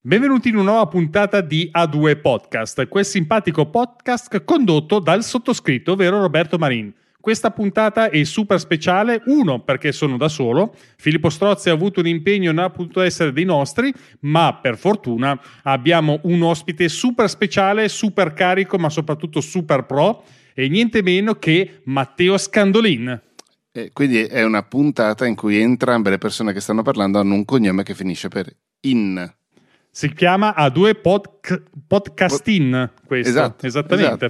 Benvenuti in una nuova puntata di A2 Podcast, quel simpatico podcast condotto dal sottoscritto, ovvero Roberto Marin. Questa puntata è super speciale, uno perché sono da solo, Filippo Strozzi ha avuto un impegno e non ha potuto essere dei nostri, ma per fortuna abbiamo un ospite super speciale, super carico, ma soprattutto super pro, e niente meno che Matteo Scandolin. Quindi è una puntata in cui entrambe le persone che stanno parlando hanno un cognome che finisce per in. Si chiama A2 Podcastin, questo. Esatto, esattamente.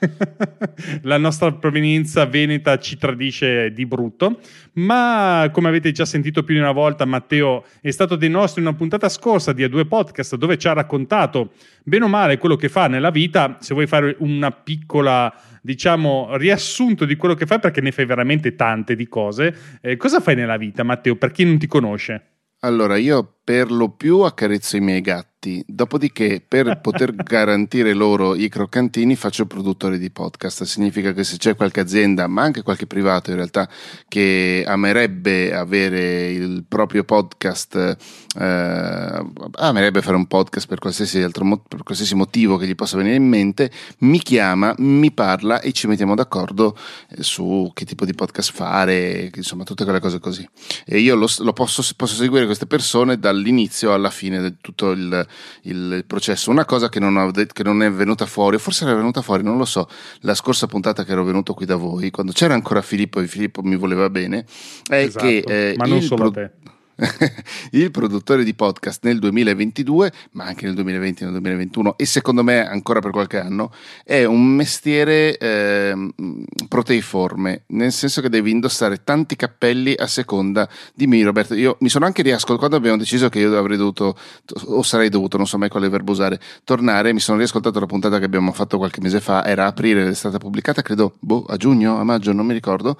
Esatto. La nostra provenienza veneta ci tradisce di brutto, ma come avete già sentito più di una volta, Matteo è stato dei nostri in una puntata scorsa di A2 Podcast, dove ci ha raccontato bene o male quello che fa nella vita. Se vuoi fare una piccola, diciamo, riassunto di quello che fai, perché ne fai veramente tante di cose, cosa fai nella vita, Matteo, per chi non ti conosce? Allora, io per lo più accarezzo i miei gatti, dopodiché per poter garantire loro i croccantini faccio il produttore di podcast. Significa che se c'è qualche azienda, ma anche qualche privato in realtà, che amerebbe avere il proprio podcast, amerebbe fare un podcast per qualsiasi altro per qualsiasi motivo che gli possa venire in mente, mi chiama, mi parla e ci mettiamo d'accordo su che tipo di podcast fare, insomma tutte quelle cose così. E io posso seguire queste persone dall'inizio alla fine di tutto il processo. Una cosa che non è venuta fuori, o forse era venuta fuori, non lo so, la scorsa puntata che ero venuto qui da voi, quando c'era ancora Filippo e Filippo mi voleva bene, è esatto, che ma non solo a te. Il produttore di podcast nel 2022, ma anche nel 2020, nel 2021 e secondo me ancora per qualche anno, è un mestiere proteiforme, nel senso che devi indossare tanti cappelli a seconda di me, Roberto. Io mi sono anche riascoltato quando abbiamo deciso che io avrei dovuto o sarei dovuto, non so mai quale verbo usare, tornare. Mi sono riascoltato la puntata che abbiamo fatto qualche mese fa, era aprile, è stata pubblicata credo a giugno, a maggio, non mi ricordo,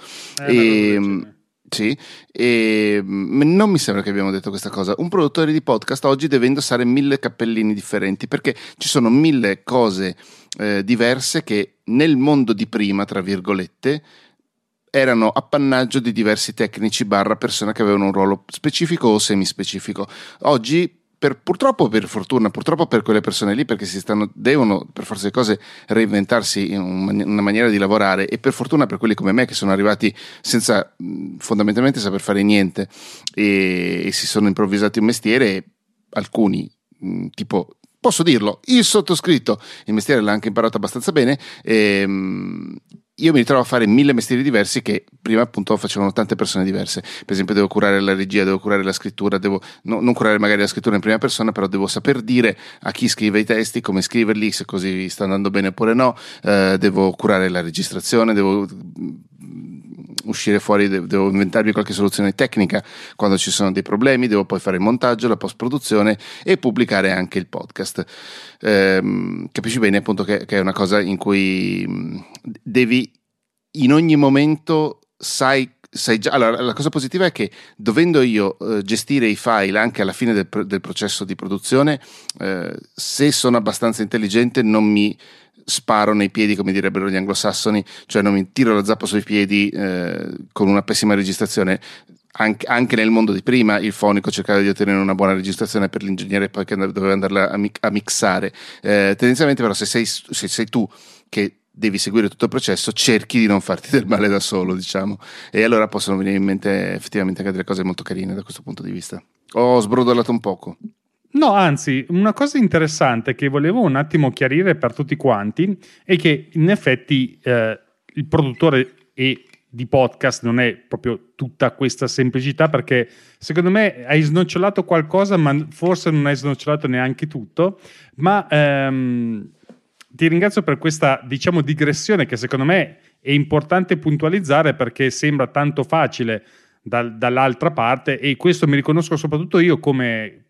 Sì, e non mi sembra che abbiamo detto questa cosa. Un produttore di podcast oggi deve indossare 1000 cappellini differenti, perché ci sono 1000 cose diverse che nel mondo di prima, tra virgolette, erano appannaggio di diversi tecnici / persone che avevano un ruolo specifico o semispecifico. Oggi, purtroppo, per fortuna, purtroppo per quelle persone lì, perché devono per forza di cose reinventarsi in una maniera di lavorare, e per fortuna per quelli come me che sono arrivati senza fondamentalmente saper fare niente e si sono improvvisati un mestiere. Alcuni, tipo, posso dirlo, il sottoscritto, il mestiere l'ha anche imparato abbastanza bene. Io mi ritrovo a fare 1000 mestieri diversi che prima appunto facevano tante persone diverse. Per esempio devo curare la regia, devo curare la scrittura, devo non curare magari la scrittura in prima persona, però devo saper dire a chi scrive i testi come scriverli, se così sta andando bene oppure no, devo curare la registrazione, devo uscire fuori, devo inventarmi qualche soluzione tecnica quando ci sono dei problemi, devo poi fare il montaggio, la post-produzione e pubblicare anche il podcast. Capisci bene appunto che è una cosa in cui devi in ogni momento sai già. Allora, la cosa positiva è che dovendo io gestire i file anche alla fine del processo di produzione, se sono abbastanza intelligente non mi sparo nei piedi, come direbbero gli anglosassoni, cioè non mi tiro la zappa sui piedi con una pessima registrazione. Anche nel mondo di prima il fonico cercava di ottenere una buona registrazione per l'ingegnere poi che doveva andarla a mixare, tendenzialmente però se sei tu che devi seguire tutto il processo, cerchi di non farti del male da solo, diciamo, e allora possono venire in mente effettivamente anche delle cose molto carine da questo punto di vista. Ho sbrodolato un poco. No, anzi, una cosa interessante che volevo un attimo chiarire per tutti quanti è che in effetti il produttore di podcast non è proprio tutta questa semplicità, perché secondo me hai snocciolato qualcosa, ma forse non hai snocciolato neanche tutto, ma ti ringrazio per questa, diciamo, digressione che secondo me è importante puntualizzare, perché sembra tanto facile dall'altra parte, e questo mi riconosco soprattutto io come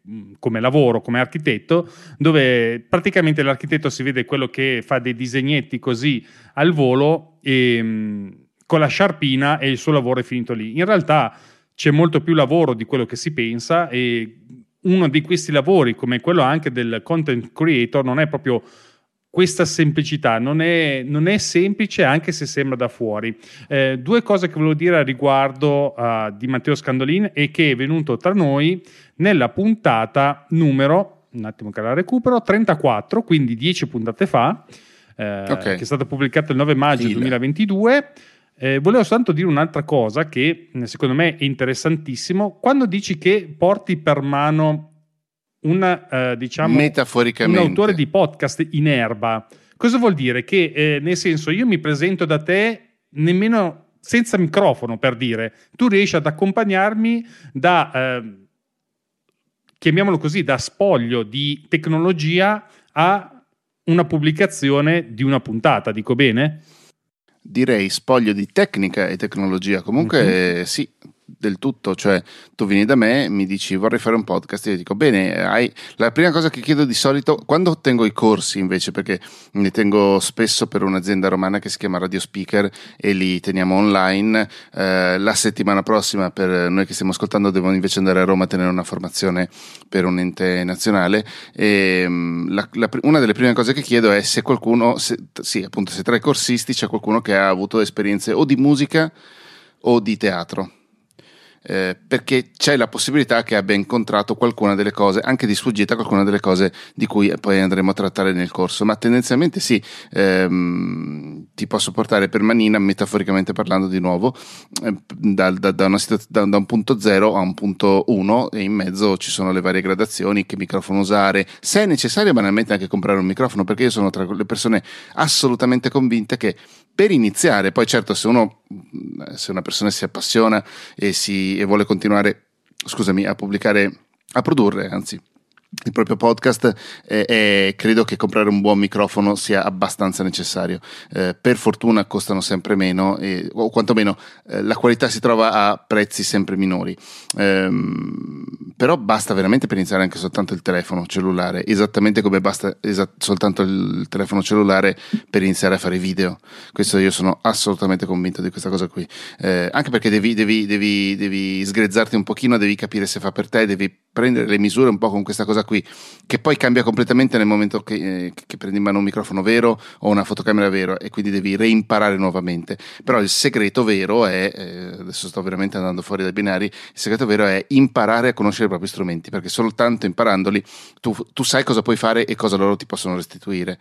lavoro, come architetto, dove praticamente l'architetto si vede quello che fa dei disegnetti così al volo e con la sciarpina, e il suo lavoro è finito lì. In realtà c'è molto più lavoro di quello che si pensa, e uno di questi lavori, come quello anche del content creator, non è proprio questa semplicità, non è semplice, anche se sembra da fuori. Due cose che volevo dire a riguardo di Matteo Scandolin è che è venuto tra noi nella puntata numero un attimo che la recupero, 34, quindi 10 puntate fa, okay, che è stata pubblicata il 9 maggio 2022. Volevo soltanto dire un'altra cosa che secondo me è interessantissimo. Quando dici che porti per mano una, diciamo, un autore di podcast in erba, cosa vuol dire? Che nel senso, io mi presento da te nemmeno senza microfono, per dire, tu riesci ad accompagnarmi da, chiamiamolo così, da spoglio di tecnologia a una pubblicazione di una puntata, dico bene? Direi spoglio di tecnica e tecnologia, comunque sì, del tutto. Cioè, tu vieni da me, mi dici vorrei fare un podcast, io dico bene, hai... La prima cosa che chiedo di solito quando tengo i corsi, invece, perché ne tengo spesso per un'azienda romana che si chiama Radio Speaker e li teniamo online, la settimana prossima per noi che stiamo ascoltando devo invece andare a Roma a tenere una formazione per un ente nazionale, e una delle prime cose che chiedo è se qualcuno, sì, appunto, se tra i corsisti c'è qualcuno che ha avuto esperienze o di musica o di teatro. Perché c'è la possibilità che abbia incontrato qualcuna delle cose, anche di sfuggita, qualcuna delle cose di cui poi andremo a trattare nel corso, ma tendenzialmente sì, ti posso portare per manina, metaforicamente parlando di nuovo, da un punto 0 a un punto 1, e in mezzo ci sono le varie gradazioni, che microfono usare, se è necessario banalmente anche comprare un microfono, perché io sono tra le persone assolutamente convinte che per iniziare, poi certo se una persona si appassiona e vuole continuare, a pubblicare, a produrre, anzi, il proprio podcast, credo che comprare un buon microfono sia abbastanza necessario. Per fortuna costano sempre meno, o quantomeno la qualità si trova a prezzi sempre minori, però basta veramente per iniziare anche soltanto il telefono cellulare, esattamente come basta soltanto il telefono cellulare per iniziare a fare video. Questo, io sono assolutamente convinto di questa cosa qui, anche perché devi sgrezzarti un pochino, devi capire se fa per te, devi prendere le misure un po' con questa cosa qui, che poi cambia completamente nel momento che prendi in mano un microfono vero o una fotocamera vera, e quindi devi reimparare nuovamente. Però il segreto vero è, adesso sto veramente andando fuori dai binari, il segreto vero è imparare a conoscere i propri strumenti, perché soltanto imparandoli tu sai cosa puoi fare e cosa loro ti possono restituire.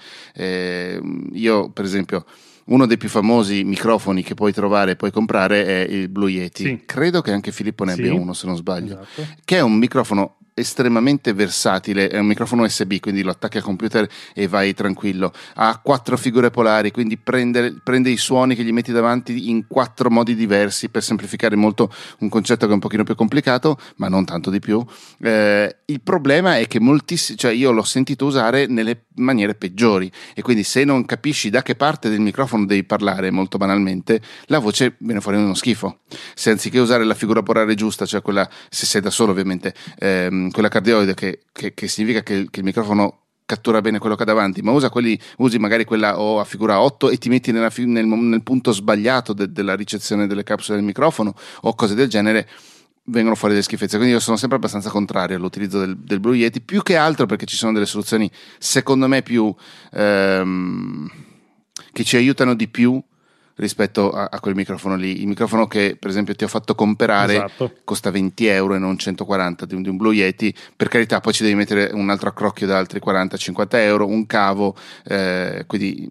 Io, per esempio, uno dei più famosi microfoni che puoi trovare e puoi comprare è il Blue Yeti, sì. Credo che anche Filippo ne abbia uno, se non sbaglio, esatto. Che è un microfono estremamente versatile, è un microfono USB, quindi lo attacchi al computer e vai tranquillo, ha 4 figure polari, quindi prende i suoni che gli metti davanti in 4 modi diversi, per semplificare molto un concetto che è un pochino più complicato, ma non tanto di più. Il problema è che cioè io l'ho sentito usare nelle maniere peggiori, e quindi se non capisci da che parte del microfono devi parlare, molto banalmente la voce viene fuori uno schifo. Se anziché usare la figura polare giusta, cioè quella, se sei da solo ovviamente, quella cardioide che significa che il microfono cattura bene quello che ha davanti, ma usi magari quella a figura 8 e ti metti nel punto sbagliato della ricezione delle capsule del microfono, o cose del genere, vengono fuori delle schifezze. Quindi io sono sempre abbastanza contrario all'utilizzo del Blue Yeti, più che altro perché ci sono delle soluzioni, secondo me, più che ci aiutano di più rispetto a quel microfono lì. Il microfono che, per esempio, ti ho fatto comprare, esatto, costa 20 euro e non 140 di un Blue Yeti, per carità. Poi ci devi mettere un altro accrocchio da altri 40-50 euro, un cavo, quindi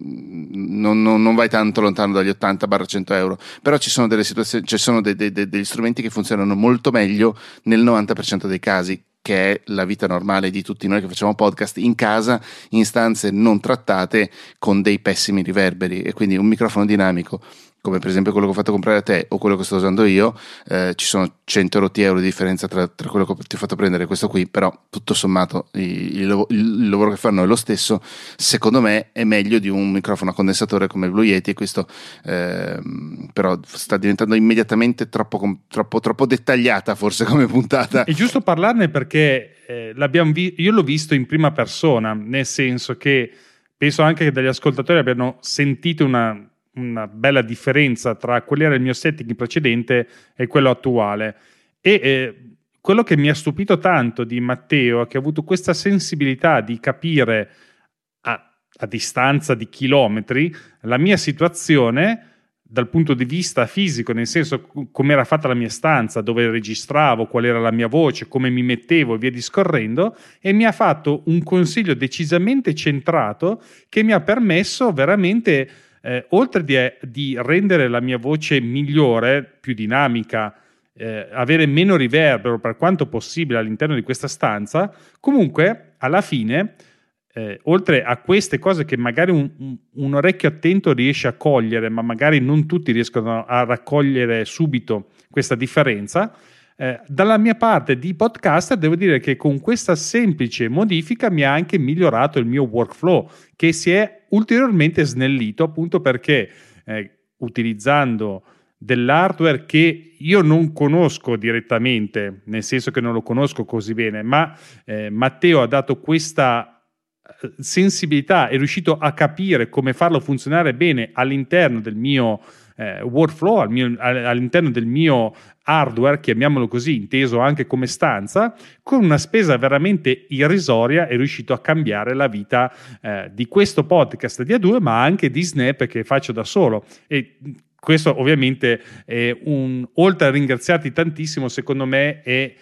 non vai tanto lontano dagli 80-100 euro. Però ci sono delle situazioni, ci sono degli strumenti che funzionano molto meglio nel 90% dei casi, che è la vita normale di tutti noi che facciamo podcast in casa, in stanze non trattate, con dei pessimi riverberi. E quindi un microfono dinamico, come per esempio quello che ho fatto comprare a te o quello che sto usando io, ci sono 100 euro di differenza tra quello che ti ho fatto prendere e questo qui, però tutto sommato il lavoro che fanno è lo stesso. Secondo me è meglio di un microfono a condensatore come il Blue Yeti, e questo però sta diventando immediatamente troppo dettagliata, forse, come puntata. È giusto parlarne perché io l'ho visto in prima persona, nel senso che penso anche che dagli ascoltatori abbiano sentito una bella differenza tra quello era il mio setting precedente e quello attuale. E quello che mi ha stupito tanto di Matteo è che ha avuto questa sensibilità di capire a distanza di chilometri la mia situazione, dal punto di vista fisico, nel senso come era fatta la mia stanza, dove registravo, qual era la mia voce, come mi mettevo e via discorrendo, e mi ha fatto un consiglio decisamente centrato che mi ha permesso veramente, oltre di rendere la mia voce migliore, più dinamica, avere meno riverbero per quanto possibile all'interno di questa stanza, comunque alla fine, oltre a queste cose che magari un orecchio attento riesce a cogliere, ma magari non tutti riescono a raccogliere subito questa differenza, dalla mia parte di podcaster devo dire che con questa semplice modifica mi ha anche migliorato il mio workflow, che si è ulteriormente snellito, appunto perché utilizzando dell'hardware che io non conosco direttamente, nel senso che non lo conosco così bene, ma Matteo ha dato questa sensibilità, è riuscito a capire come farlo funzionare bene all'interno del mio workflow, all'interno del mio hardware, chiamiamolo così, inteso anche come stanza, con una spesa veramente irrisoria è riuscito a cambiare la vita di questo podcast di A2, ma anche di Snap che faccio da solo. E questo ovviamente è oltre a ringraziarti tantissimo, secondo me è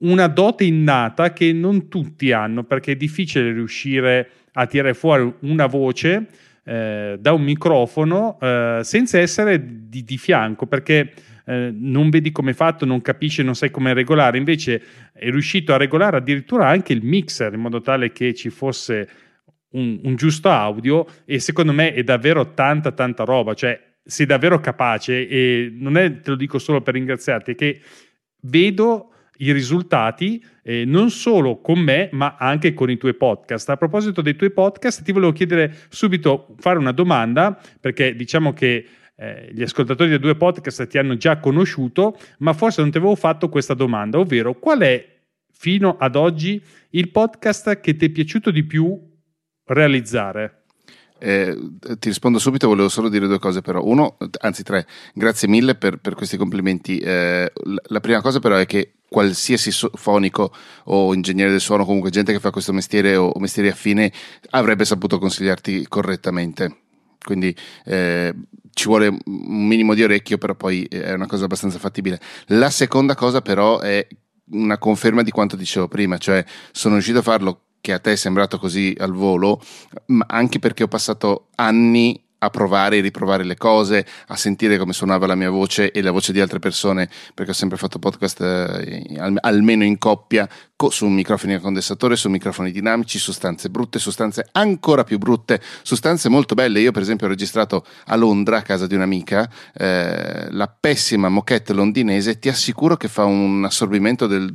una dote innata che non tutti hanno, perché è difficile riuscire a tirare fuori una voce da un microfono senza essere di fianco, perché non vedi come è fatto, non capisci, non sai come regolare. Invece è riuscito a regolare addirittura anche il mixer in modo tale che ci fosse un giusto audio, e secondo me è davvero tanta roba, cioè sei davvero capace, e non è, te lo dico solo per ringraziarti, che vedo i risultati non solo con me ma anche con i tuoi podcast. A proposito dei tuoi podcast, ti volevo chiedere subito, fare una domanda, perché diciamo che gli ascoltatori dei due podcast ti hanno già conosciuto, ma forse non ti avevo fatto questa domanda, ovvero qual è fino ad oggi il podcast che ti è piaciuto di più realizzare? Ti rispondo subito, volevo solo dire due cose però. Uno, anzi tre, grazie mille per questi complimenti. La prima cosa però è che qualsiasi fonico o ingegnere del suono, comunque gente che fa questo mestiere o mestieri affine, avrebbe saputo consigliarti correttamente, quindi ci vuole un minimo di orecchio, però poi è una cosa abbastanza fattibile. La seconda cosa però è una conferma di quanto dicevo prima, cioè sono riuscito a farlo, che a te è sembrato così al volo, ma anche perché ho passato anni a provare e riprovare le cose, a sentire come suonava la mia voce e la voce di altre persone, perché ho sempre fatto podcast almeno in coppia, su microfoni a condensatore, su microfoni dinamici, sostanze brutte, sostanze ancora più brutte, sostanze molto belle. Io per esempio ho registrato a Londra, a casa di un'amica, la pessima moquette londinese, ti assicuro che fa un assorbimento del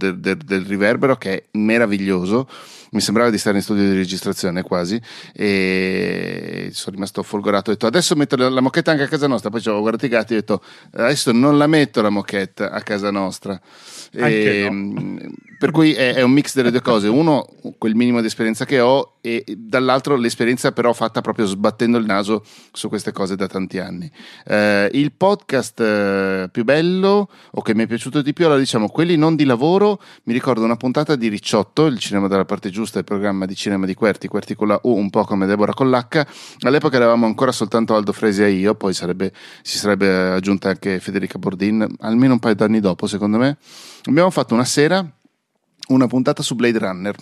riverbero che è meraviglioso, mi sembrava di stare in studio di registrazione quasi, e sono rimasto folgorato. Ho detto adesso metto la moquette anche a casa nostra, poi ci ho guardato i gatti e ho detto adesso non la metto la moquette a casa nostra, e, no. Per cui è un mix delle due cose, uno quel minimo di esperienza che ho, e dall'altro l'esperienza però fatta proprio sbattendo il naso su queste cose da tanti anni. Il podcast più bello o che mi è piaciuto di più, allora diciamo quelli non di lavoro, mi ricordo una puntata di Ricciotto, il cinema dalla parte giusta, il programma di cinema di Querti con la U, un po' come Deborah con l'H, all'epoca eravamo ancora soltanto Aldo Fresi e io, poi si sarebbe aggiunta anche Federica Bordin, almeno un paio d'anni dopo secondo me. Abbiamo fatto una sera una puntata su Blade Runner,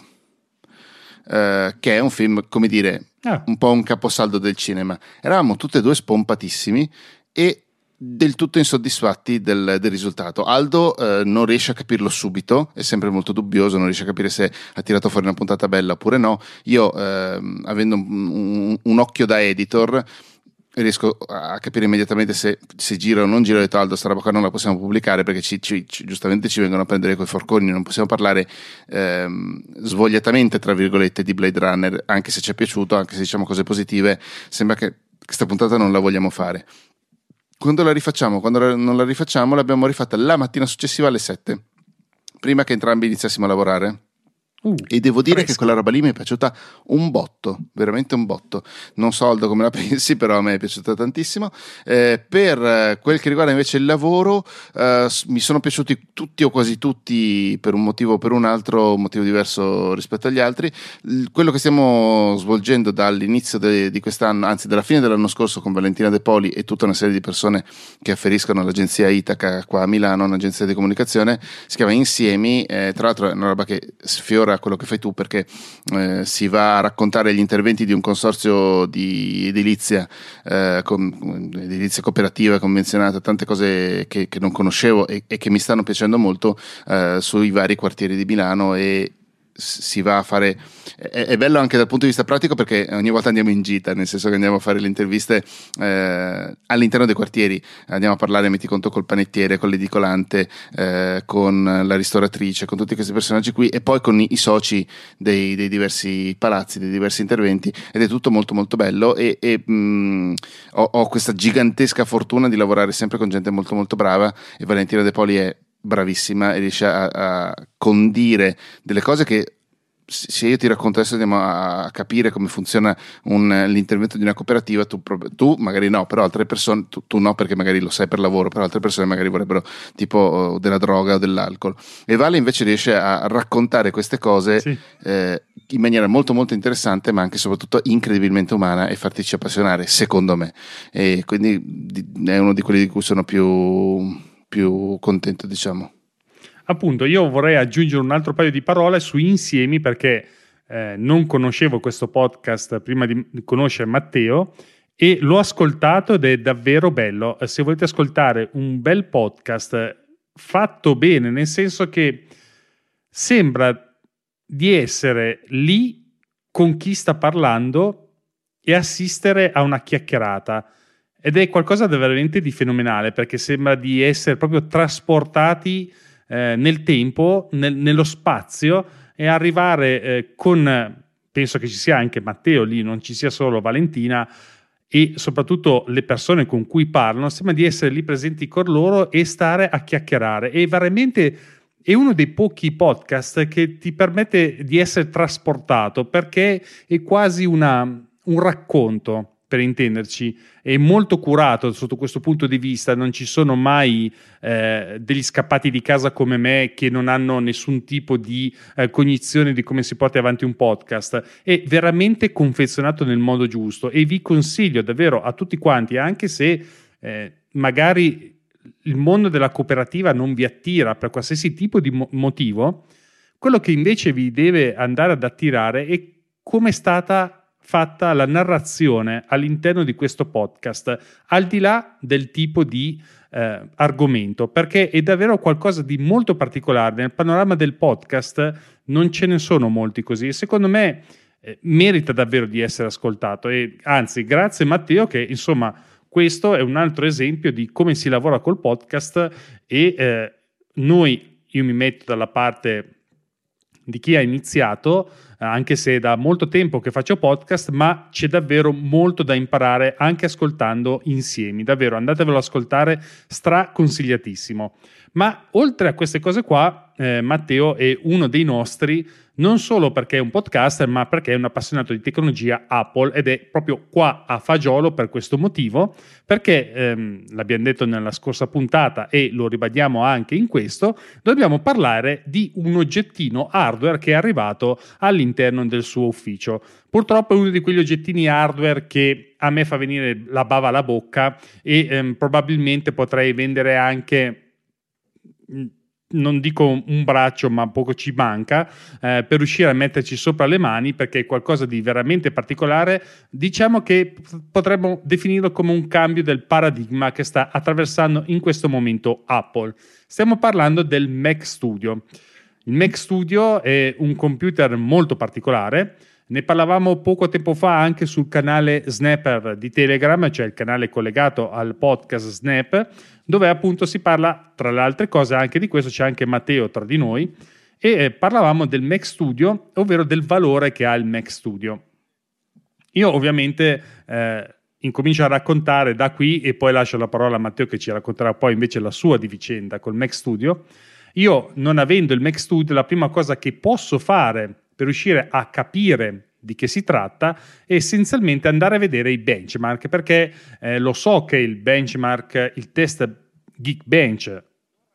che è un film, come dire, un po' un caposaldo del cinema. Eravamo tutti e due spompatissimi e del tutto insoddisfatti del risultato. Aldo non riesce a capirlo subito, è sempre molto dubbioso, non riesce a capire se ha tirato fuori una puntata bella oppure no. Io, avendo un occhio da editor, riesco a capire immediatamente se gira o non gira. Ho detto Aldo, sta roba qua non la possiamo pubblicare perché giustamente ci vengono a prendere coi forconi, non possiamo parlare svogliatamente tra virgolette di Blade Runner, anche se ci è piaciuto, anche se diciamo cose positive, sembra che questa puntata non la vogliamo fare. Quando non la rifacciamo, l'abbiamo rifatta la mattina successiva alle 7, prima che entrambi iniziassimo a lavorare, E devo dire che quella roba lì mi è piaciuta un botto, veramente un botto. Non so Aldo come la pensi, però a me è piaciuta tantissimo. Per quel che riguarda invece il lavoro, mi sono piaciuti tutti o quasi tutti, per un motivo o per un altro, un motivo diverso rispetto agli altri. Quello che stiamo svolgendo dall'inizio di quest'anno, anzi dalla fine dell'anno scorso, con Valentina De Poli e tutta una serie di persone che afferiscono all'agenzia Itaca qua a Milano, un'agenzia di comunicazione, si chiama Insiemi. Tra l'altro è una roba che sfiora a quello che fai tu, perché si va a raccontare gli interventi di un consorzio di edilizia, edilizia cooperativa convenzionata, tante cose che non conoscevo e che mi stanno piacendo molto, sui vari quartieri di Milano. E si va a fare, è bello anche dal punto di vista pratico, perché ogni volta andiamo in gita, nel senso che andiamo a fare le interviste all'interno dei quartieri, andiamo a parlare, metti conto, col panettiere, con l'edicolante, con la ristoratrice, con tutti questi personaggi qui, e poi con i soci dei diversi palazzi, dei diversi interventi, ed è tutto molto molto bello. E ho questa gigantesca fortuna di lavorare sempre con gente molto molto brava, e Valentina De Poli è bravissima e riesce a condire delle cose che, se io ti racconto adesso andiamo a capire come funziona l'intervento di una cooperativa, tu magari no, però altre persone, tu no perché magari lo sai per lavoro, però altre persone magari vorrebbero tipo della droga o dell'alcol, e Vale invece riesce a raccontare queste cose, sì, in maniera molto molto interessante, ma anche e soprattutto incredibilmente umana, e fartici appassionare, secondo me. E quindi è uno di quelli di cui sono più contento, diciamo. Appunto, io vorrei aggiungere un altro paio di parole su Insiemi, perché non conoscevo questo podcast prima di conoscere Matteo, e l'ho ascoltato ed è davvero bello. Se volete ascoltare un bel podcast fatto bene, nel senso che sembra di essere lì con chi sta parlando e assistere a una chiacchierata. Ed è qualcosa di veramente di fenomenale, perché sembra di essere proprio trasportati nel tempo, nello spazio, e arrivare con, penso che ci sia anche Matteo lì, non ci sia solo Valentina, e soprattutto le persone con cui parlano, sembra di essere lì presenti con loro e stare a chiacchierare. E veramente è uno dei pochi podcast che ti permette di essere trasportato, perché è quasi un racconto, per intenderci. È molto curato sotto questo punto di vista, non ci sono mai degli scappati di casa come me che non hanno nessun tipo di cognizione di come si porta avanti un podcast. È veramente confezionato nel modo giusto, e vi consiglio davvero a tutti quanti, anche se magari il mondo della cooperativa non vi attira per qualsiasi tipo di motivo, quello che invece vi deve andare ad attirare è come è stata fatta la narrazione all'interno di questo podcast, al di là del tipo di argomento, perché è davvero qualcosa di molto particolare. Nel panorama del podcast non ce ne sono molti così, e secondo me merita davvero di essere ascoltato. E anzi, grazie Matteo, che insomma questo è un altro esempio di come si lavora col podcast, e io mi metto dalla parte di chi ha iniziato, anche se è da molto tempo che faccio podcast, ma c'è davvero molto da imparare anche ascoltando Insiemi. Davvero, andatevelo ad ascoltare, straconsigliatissimo. Ma oltre a queste cose qua, Matteo è uno dei nostri, non solo perché è un podcaster, ma perché è un appassionato di tecnologia Apple, ed è proprio qua a fagiolo per questo motivo, perché l'abbiamo detto nella scorsa puntata e lo ribadiamo anche in questo, dobbiamo parlare di un oggettino hardware che è arrivato all'interno del suo ufficio. Purtroppo è uno di quegli oggettini hardware che a me fa venire la bava alla bocca, e probabilmente potrei vendere anche, non dico un braccio, ma poco ci manca per riuscire a metterci sopra le mani, perché è qualcosa di veramente particolare. Diciamo che potremmo definirlo come un cambio del paradigma che sta attraversando in questo momento Apple. Stiamo parlando del Mac Studio. Il Mac Studio è un computer molto particolare. Ne parlavamo poco tempo fa anche sul canale Snapper di Telegram, cioè il canale collegato al podcast Snap, dove appunto si parla, tra le altre cose, anche di questo. C'è anche Matteo tra di noi, e parlavamo del Mac Studio, ovvero del valore che ha il Mac Studio. Io ovviamente incomincio a raccontare da qui, e poi lascio la parola a Matteo, che ci racconterà poi invece la sua di vicenda col Mac Studio. Io, non avendo il Mac Studio, la prima cosa che posso fare per riuscire a capire di che si tratta e essenzialmente andare a vedere i benchmark, perché lo so che il benchmark, il test Geekbench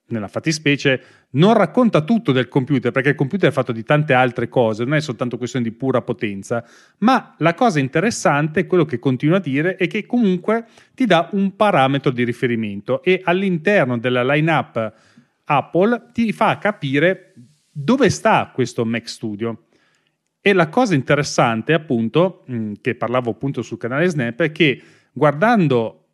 nella fattispecie, non racconta tutto del computer, perché il computer è fatto di tante altre cose, non è soltanto questione di pura potenza, ma la cosa interessante è quello che continua a dire e che comunque ti dà un parametro di riferimento, e all'interno della lineup Apple ti fa capire dove sta questo Mac Studio. E la cosa interessante, appunto, che parlavo appunto sul canale Snap, è che guardando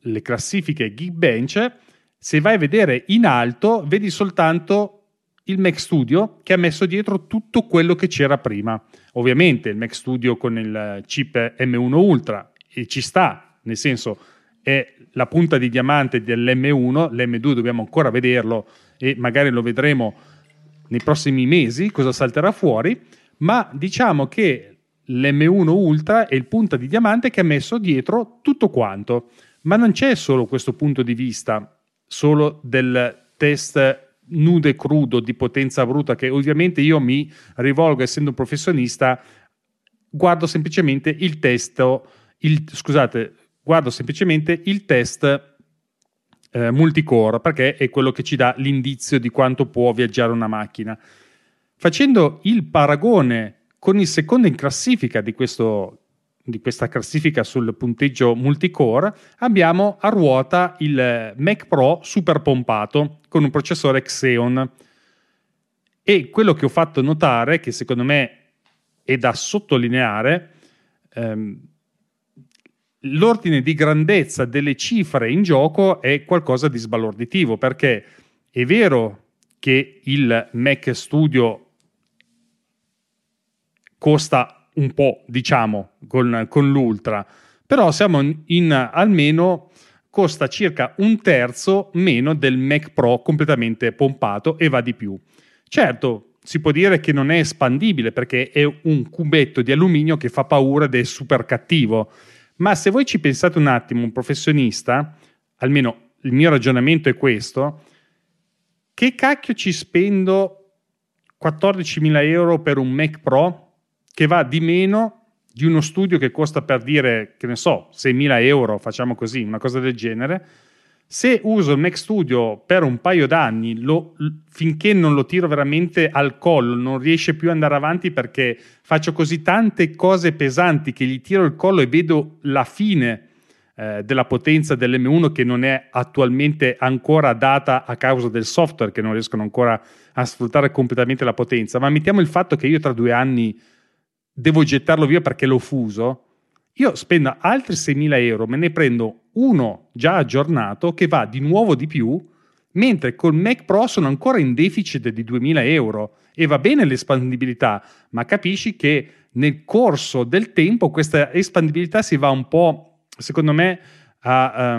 le classifiche Geekbench, se vai a vedere in alto, vedi soltanto il Mac Studio che ha messo dietro tutto quello che c'era prima. Ovviamente il Mac Studio con il chip M1 Ultra, e ci sta, nel senso è la punta di diamante dell'M1, l'M2 dobbiamo ancora vederlo e magari lo vedremo nei prossimi mesi, cosa salterà fuori, ma diciamo che l'M1 Ultra è il punta di diamante che ha messo dietro tutto quanto. Ma non c'è solo questo punto di vista, solo del test nudo e crudo di potenza bruta, che ovviamente io mi rivolgo, essendo un professionista, guardo semplicemente il testo, guardo semplicemente il test multicore, perché è quello che ci dà l'indizio di quanto può viaggiare una macchina. Facendo il paragone con il secondo in classifica di questa classifica sul punteggio multicore, abbiamo a ruota il Mac Pro super pompato con un processore Xeon, e quello che ho fatto notare, che secondo me è da sottolineare, l'ordine di grandezza delle cifre in gioco è qualcosa di sbalorditivo, perché è vero che il Mac Studio costa un po', diciamo, con l'Ultra, però siamo almeno costa circa un terzo meno del Mac Pro completamente pompato, e va di più. Certo, si può dire che non è espandibile perché è un cubetto di alluminio che fa paura ed è super cattivo, ma se voi ci pensate un attimo, un professionista, almeno il mio ragionamento è questo: che cacchio ci spendo 14.000 euro per un Mac Pro che va di meno di uno studio che costa, per dire, che ne so, 6.000 euro, facciamo così, una cosa del genere? Se uso il Mac Studio per un paio d'anni, finché non lo tiro veramente al collo, non riesce più ad andare avanti perché faccio così tante cose pesanti che gli tiro il collo e vedo la fine della potenza dell'M1, che non è attualmente ancora data a causa del software, che non riescono ancora a sfruttare completamente la potenza. Ma mettiamo il fatto che io tra 2 anni devo gettarlo via perché l'ho fuso, io spendo altri 6.000 euro, me ne prendo uno già aggiornato che va di nuovo di più, mentre col Mac Pro sono ancora in deficit di 2.000 euro, e va bene l'espandibilità, ma capisci che nel corso del tempo questa espandibilità si va un po', secondo me, a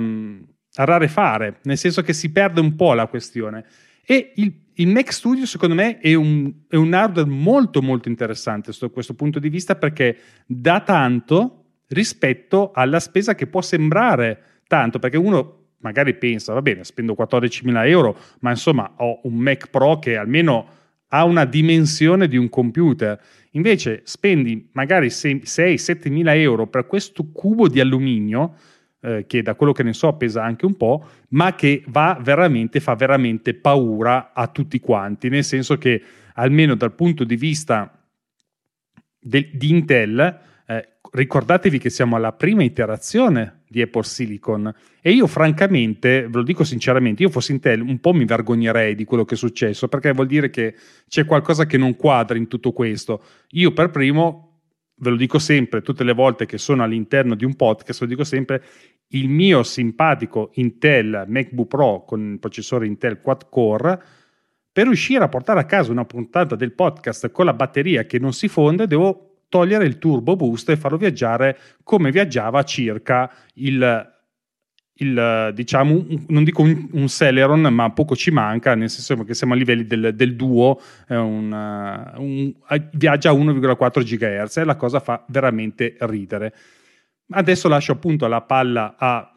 rarefare, nel senso che si perde un po' la questione. E il Mac Studio, secondo me, è un hardware molto molto interessante da questo punto di vista, perché dà tanto rispetto alla spesa, che può sembrare tanto, perché uno magari pensa, va bene, spendo 14.000 euro, ma insomma ho un Mac Pro che almeno ha una dimensione di un computer. Invece spendi magari 6-7.000 euro per questo cubo di alluminio, che da quello che ne so pesa anche un po', ma che fa veramente paura a tutti quanti, nel senso che almeno dal punto di vista di Intel, ricordatevi che siamo alla prima iterazione di Apple Silicon, e io francamente, ve lo dico sinceramente, io fossi Intel un po' mi vergognerei di quello che è successo, perché vuol dire che c'è qualcosa che non quadra in tutto questo. Io per primo, ve lo dico sempre, tutte le volte che sono all'interno di un podcast, lo dico sempre, il mio simpatico Intel MacBook Pro con il processore Intel quad-core, per riuscire a portare a casa una puntata del podcast con la batteria che non si fonde, devo togliere il turbo boost e farlo viaggiare come viaggiava circa il diciamo, non dico un Celeron, ma poco ci manca, nel senso che siamo a livelli del duo, viaggia a 1,4 GHz e la cosa fa veramente ridere. Adesso lascio appunto la palla a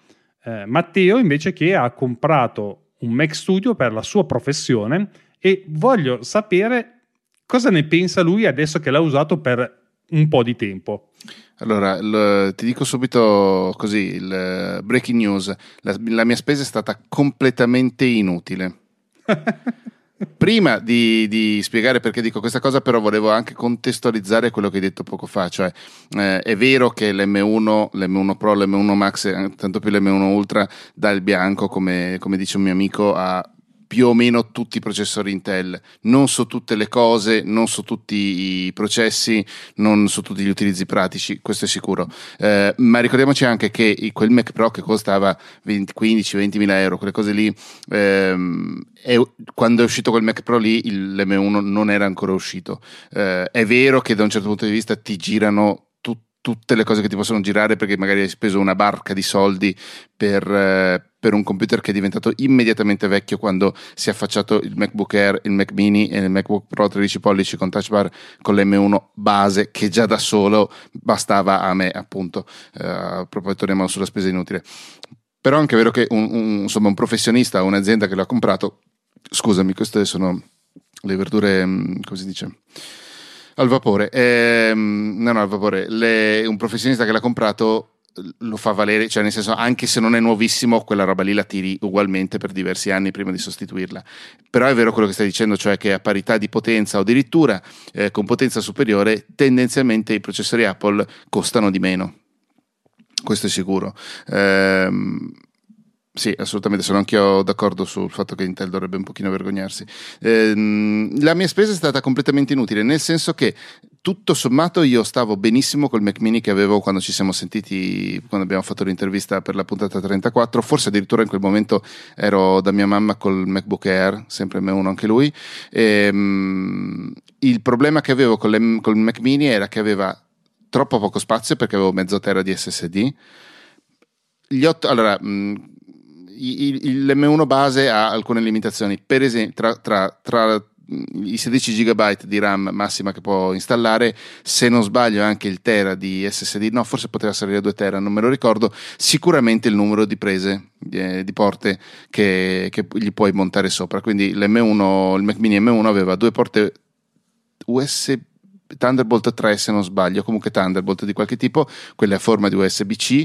Matteo, invece, che ha comprato un Mac Studio per la sua professione, e voglio sapere Cosa ne pensa lui adesso che l'ha usato per un po' di tempo? Allora, ti dico subito così, il breaking news, la mia spesa è stata completamente inutile. Prima di spiegare perché dico questa cosa, però volevo anche contestualizzare quello che hai detto poco fa, cioè è vero che l'M1, l'M1 Pro, l'M1 Max, tanto più l'M1 Ultra dà il bianco, come dice un mio amico, a più o meno tutti i processori Intel, non su tutte le cose, non su tutti i processi, non su tutti gli utilizzi pratici, questo è sicuro, ma ricordiamoci anche che quel Mac Pro che costava 15-20 mila euro, quelle cose lì, quando è uscito quel Mac Pro lì l'M1 non era ancora uscito, è vero che da un certo punto di vista ti girano tutte le cose che ti possono girare, perché magari hai speso una barca di soldi per un computer che è diventato immediatamente vecchio quando si è affacciato il MacBook Air, il Mac Mini e il MacBook Pro 13 pollici con touch bar, con l'M1 base che già da solo bastava a me, appunto. A proposito, torniamo sulla spesa inutile, però è anche vero che un professionista o un'azienda che lo ha comprato, scusami, queste sono le verdure, come si dice, al vapore, al vapore, un professionista che l'ha comprato lo fa valere, cioè nel senso, anche se non è nuovissimo, quella roba lì la tiri ugualmente per diversi anni prima di sostituirla. Però è vero quello che stai dicendo, cioè che a parità di potenza o addirittura con potenza superiore tendenzialmente i processori Apple costano di meno, questo è sicuro. Sì, assolutamente, sono anch'io d'accordo sul fatto che Intel dovrebbe un pochino vergognarsi. La mia spesa è stata completamente inutile, nel senso che tutto sommato io stavo benissimo col Mac Mini che avevo quando ci siamo sentiti, quando abbiamo fatto l'intervista per la puntata 34, forse addirittura in quel momento ero da mia mamma col MacBook Air, sempre M1 anche lui. Il problema che avevo col Mac Mini era che aveva troppo poco spazio, perché avevo mezzo tera di SSD. L'M1 base ha alcune limitazioni, per esempio tra i 16 GB di RAM massima che può installare, se non sbaglio anche il tera di SSD, no, forse poteva salire a 2 tera, non me lo ricordo, sicuramente il numero di prese, di porte che gli puoi montare sopra, quindi il Mac Mini M1 aveva 2 porte USB, Thunderbolt 3 se non sbaglio, comunque Thunderbolt di qualche tipo, quella a forma di USB-C.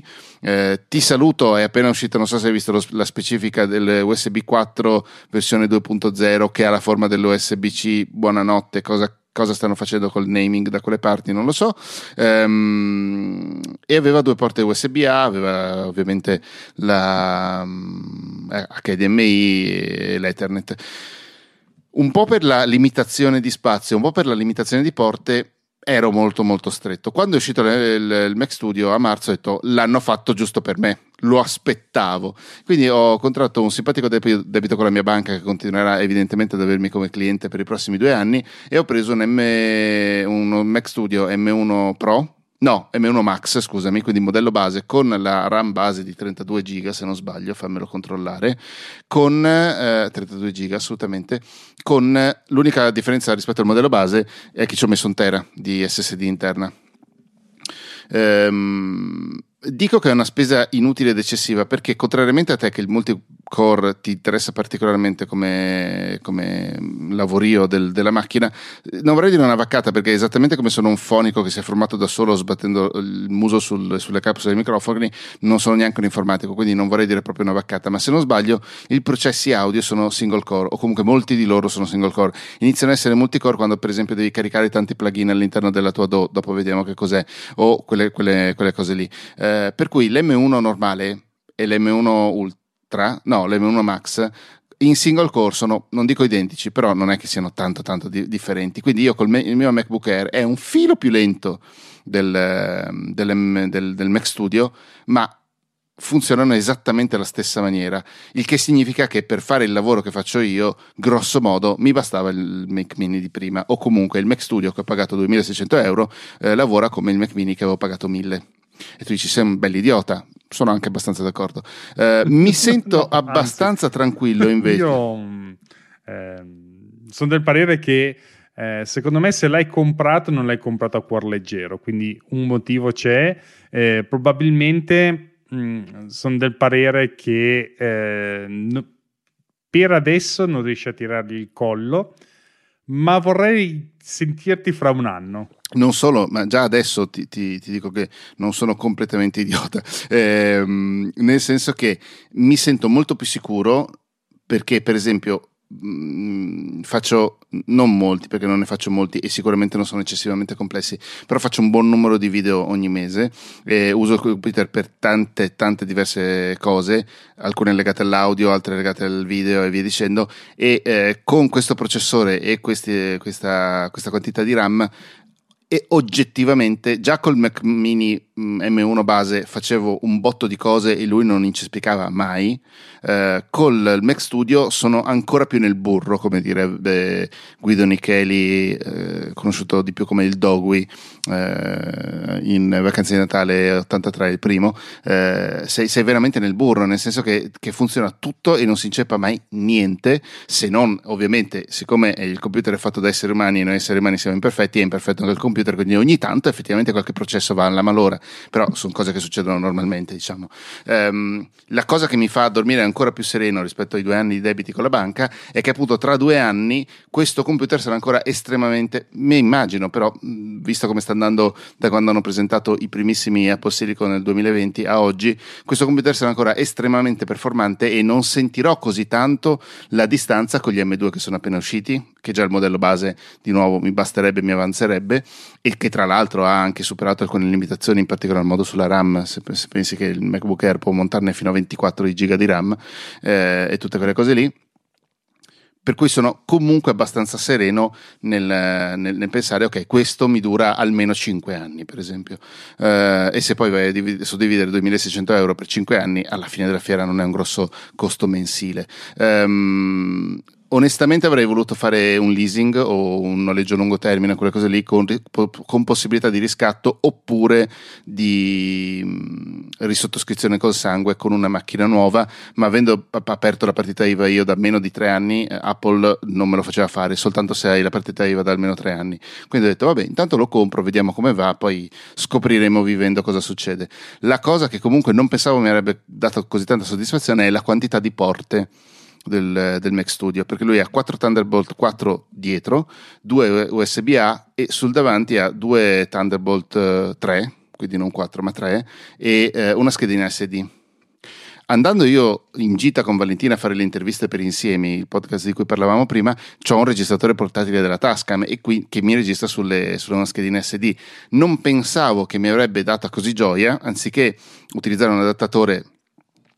Ti saluto, è appena uscita, non so se hai visto la specifica del USB 4 versione 2.0 che ha la forma dell'USB-C, buonanotte, cosa stanno facendo col naming da quelle parti non lo so. E aveva 2 porte USB-A, aveva ovviamente la HDMI e l'Ethernet. Un po' per la limitazione di spazio, un po' per la limitazione di porte, ero molto molto stretto. Quando è uscito il Mac Studio a marzo ho detto l'hanno fatto giusto per me, lo aspettavo, quindi ho contratto un simpatico debito con la mia banca che continuerà evidentemente ad avermi come cliente per i prossimi 2 anni, e ho preso un Mac Studio M1 Max, scusami, quindi modello base con la RAM base di 32 giga se non sbaglio, fammelo controllare, con 32 giga assolutamente, con l'unica differenza rispetto al modello base è che ci ho messo 1 tera di SSD interna. Dico che è una spesa inutile ed eccessiva perché, contrariamente a te che il multicore ti interessa particolarmente come lavorio della macchina, non vorrei dire una vaccata, perché è esattamente come sono un fonico che si è formato da solo sbattendo il muso sulle capsule dei microfoni, non sono neanche un informatico, quindi non vorrei dire proprio una vaccata, ma se non sbaglio i processi audio sono single core, o comunque molti di loro sono single core, iniziano ad essere multicore quando per esempio devi caricare tanti plugin all'interno della tua DAW, dopo vediamo che cos'è, o quelle cose lì. Per cui l'M1 normale e l'M1 Max in single core sono, non dico identici, però non è che siano tanto tanto differenti, quindi io il mio MacBook Air è un filo più lento del Mac Studio, ma funzionano esattamente alla stessa maniera, il che significa che per fare il lavoro che faccio io, grosso modo, mi bastava il Mac Mini di prima, o comunque il Mac Studio che ho pagato 2.600 euro lavora come il Mac Mini che avevo pagato 1.000. E tu dici, sei un bell'idiota, sono anche abbastanza d'accordo. Mi sento abbastanza tranquillo invece. Io sono del parere che secondo me se l'hai comprato non l'hai comprato a cuor leggero, quindi un motivo c'è, probabilmente sono del parere che per adesso non riesci a tirargli il collo, ma vorrei sentirti fra un anno. Non solo, ma già adesso ti dico che non sono completamente idiota, nel senso che mi sento molto più sicuro, perché per esempio faccio non molti, perché non ne faccio molti e sicuramente non sono eccessivamente complessi, però faccio un buon numero di video ogni mese, uso il computer per tante diverse cose, alcune legate all'audio, altre legate al video e via dicendo, e con questo processore e questa quantità di RAM, e oggettivamente già col Mac Mini M1 base facevo un botto di cose e lui non incespicava mai, col Mac Studio sono ancora più nel burro, come direbbe Guido Nicheli, conosciuto di più come il Dogui, in Vacanze di Natale 83 il primo, sei veramente nel burro, nel senso che funziona tutto e non si inceppa mai niente, se non ovviamente, siccome il computer è fatto da esseri umani e noi esseri umani siamo imperfetti, è imperfetto anche il computer, quindi ogni tanto effettivamente qualche processo va alla malora, però sono cose che succedono normalmente, diciamo. La cosa che mi fa dormire ancora più sereno rispetto ai 2 anni di debiti con la banca è che appunto tra 2 anni questo computer sarà ancora estremamente, mi immagino, però visto come sta andando da quando hanno presentato i primissimi Apple Silicon nel 2020 a oggi, questo computer sarà ancora estremamente performante e non sentirò così tanto la distanza con gli M2 che sono appena usciti, che già il modello base di nuovo mi basterebbe, mi avanzerebbe, e che tra l'altro ha anche superato alcune limitazioni, in particolar modo sulla RAM, se pensi che il MacBook Air può montarne fino a 24 giga di RAM, e tutte quelle cose lì, per cui sono comunque abbastanza sereno nel pensare, ok, questo mi dura almeno 5 anni per esempio, e se poi vai a suddividere €2.600 per 5 anni, alla fine della fiera non è un grosso costo mensile. Onestamente avrei voluto fare un leasing o un noleggio a lungo termine, quelle cose lì, con possibilità di riscatto, oppure di risottoscrizione col sangue con una macchina nuova, ma avendo aperto la partita IVA io da meno di 3 anni, Apple non me lo faceva fare, soltanto se hai la partita IVA da almeno 3 anni, quindi ho detto vabbè, intanto lo compro, vediamo come va, poi scopriremo vivendo cosa succede. La cosa che comunque non pensavo mi avrebbe dato così tanta soddisfazione è la quantità di porte del Mac Studio, perché lui ha 4 Thunderbolt 4 dietro, 2 USB-A e sul davanti ha 2 Thunderbolt 3, quindi non 4 ma 3, e una schedina SD. Andando io in gita con Valentina a fare le interviste per Insiemi, il podcast di cui parlavamo prima, c'ho un registratore portatile della Tascam e qui che mi registra su una schedina SD. Non pensavo che mi avrebbe data così gioia, anziché utilizzare un adattatore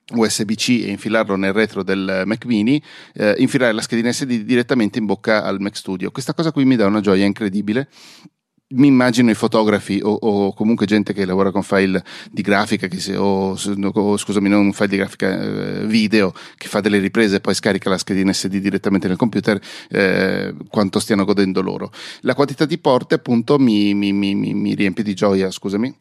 USB-C e infilarlo nel retro del Mac Mini, infilare la schedina SD direttamente in bocca al Mac Studio. Questa cosa qui mi dà una gioia incredibile. Mi immagino i fotografi o comunque gente che lavora con file di grafica video, che fa delle riprese e poi scarica la schedina SD direttamente nel computer, quanto stiano godendo loro. La quantità di porte appunto mi riempie di gioia, scusami.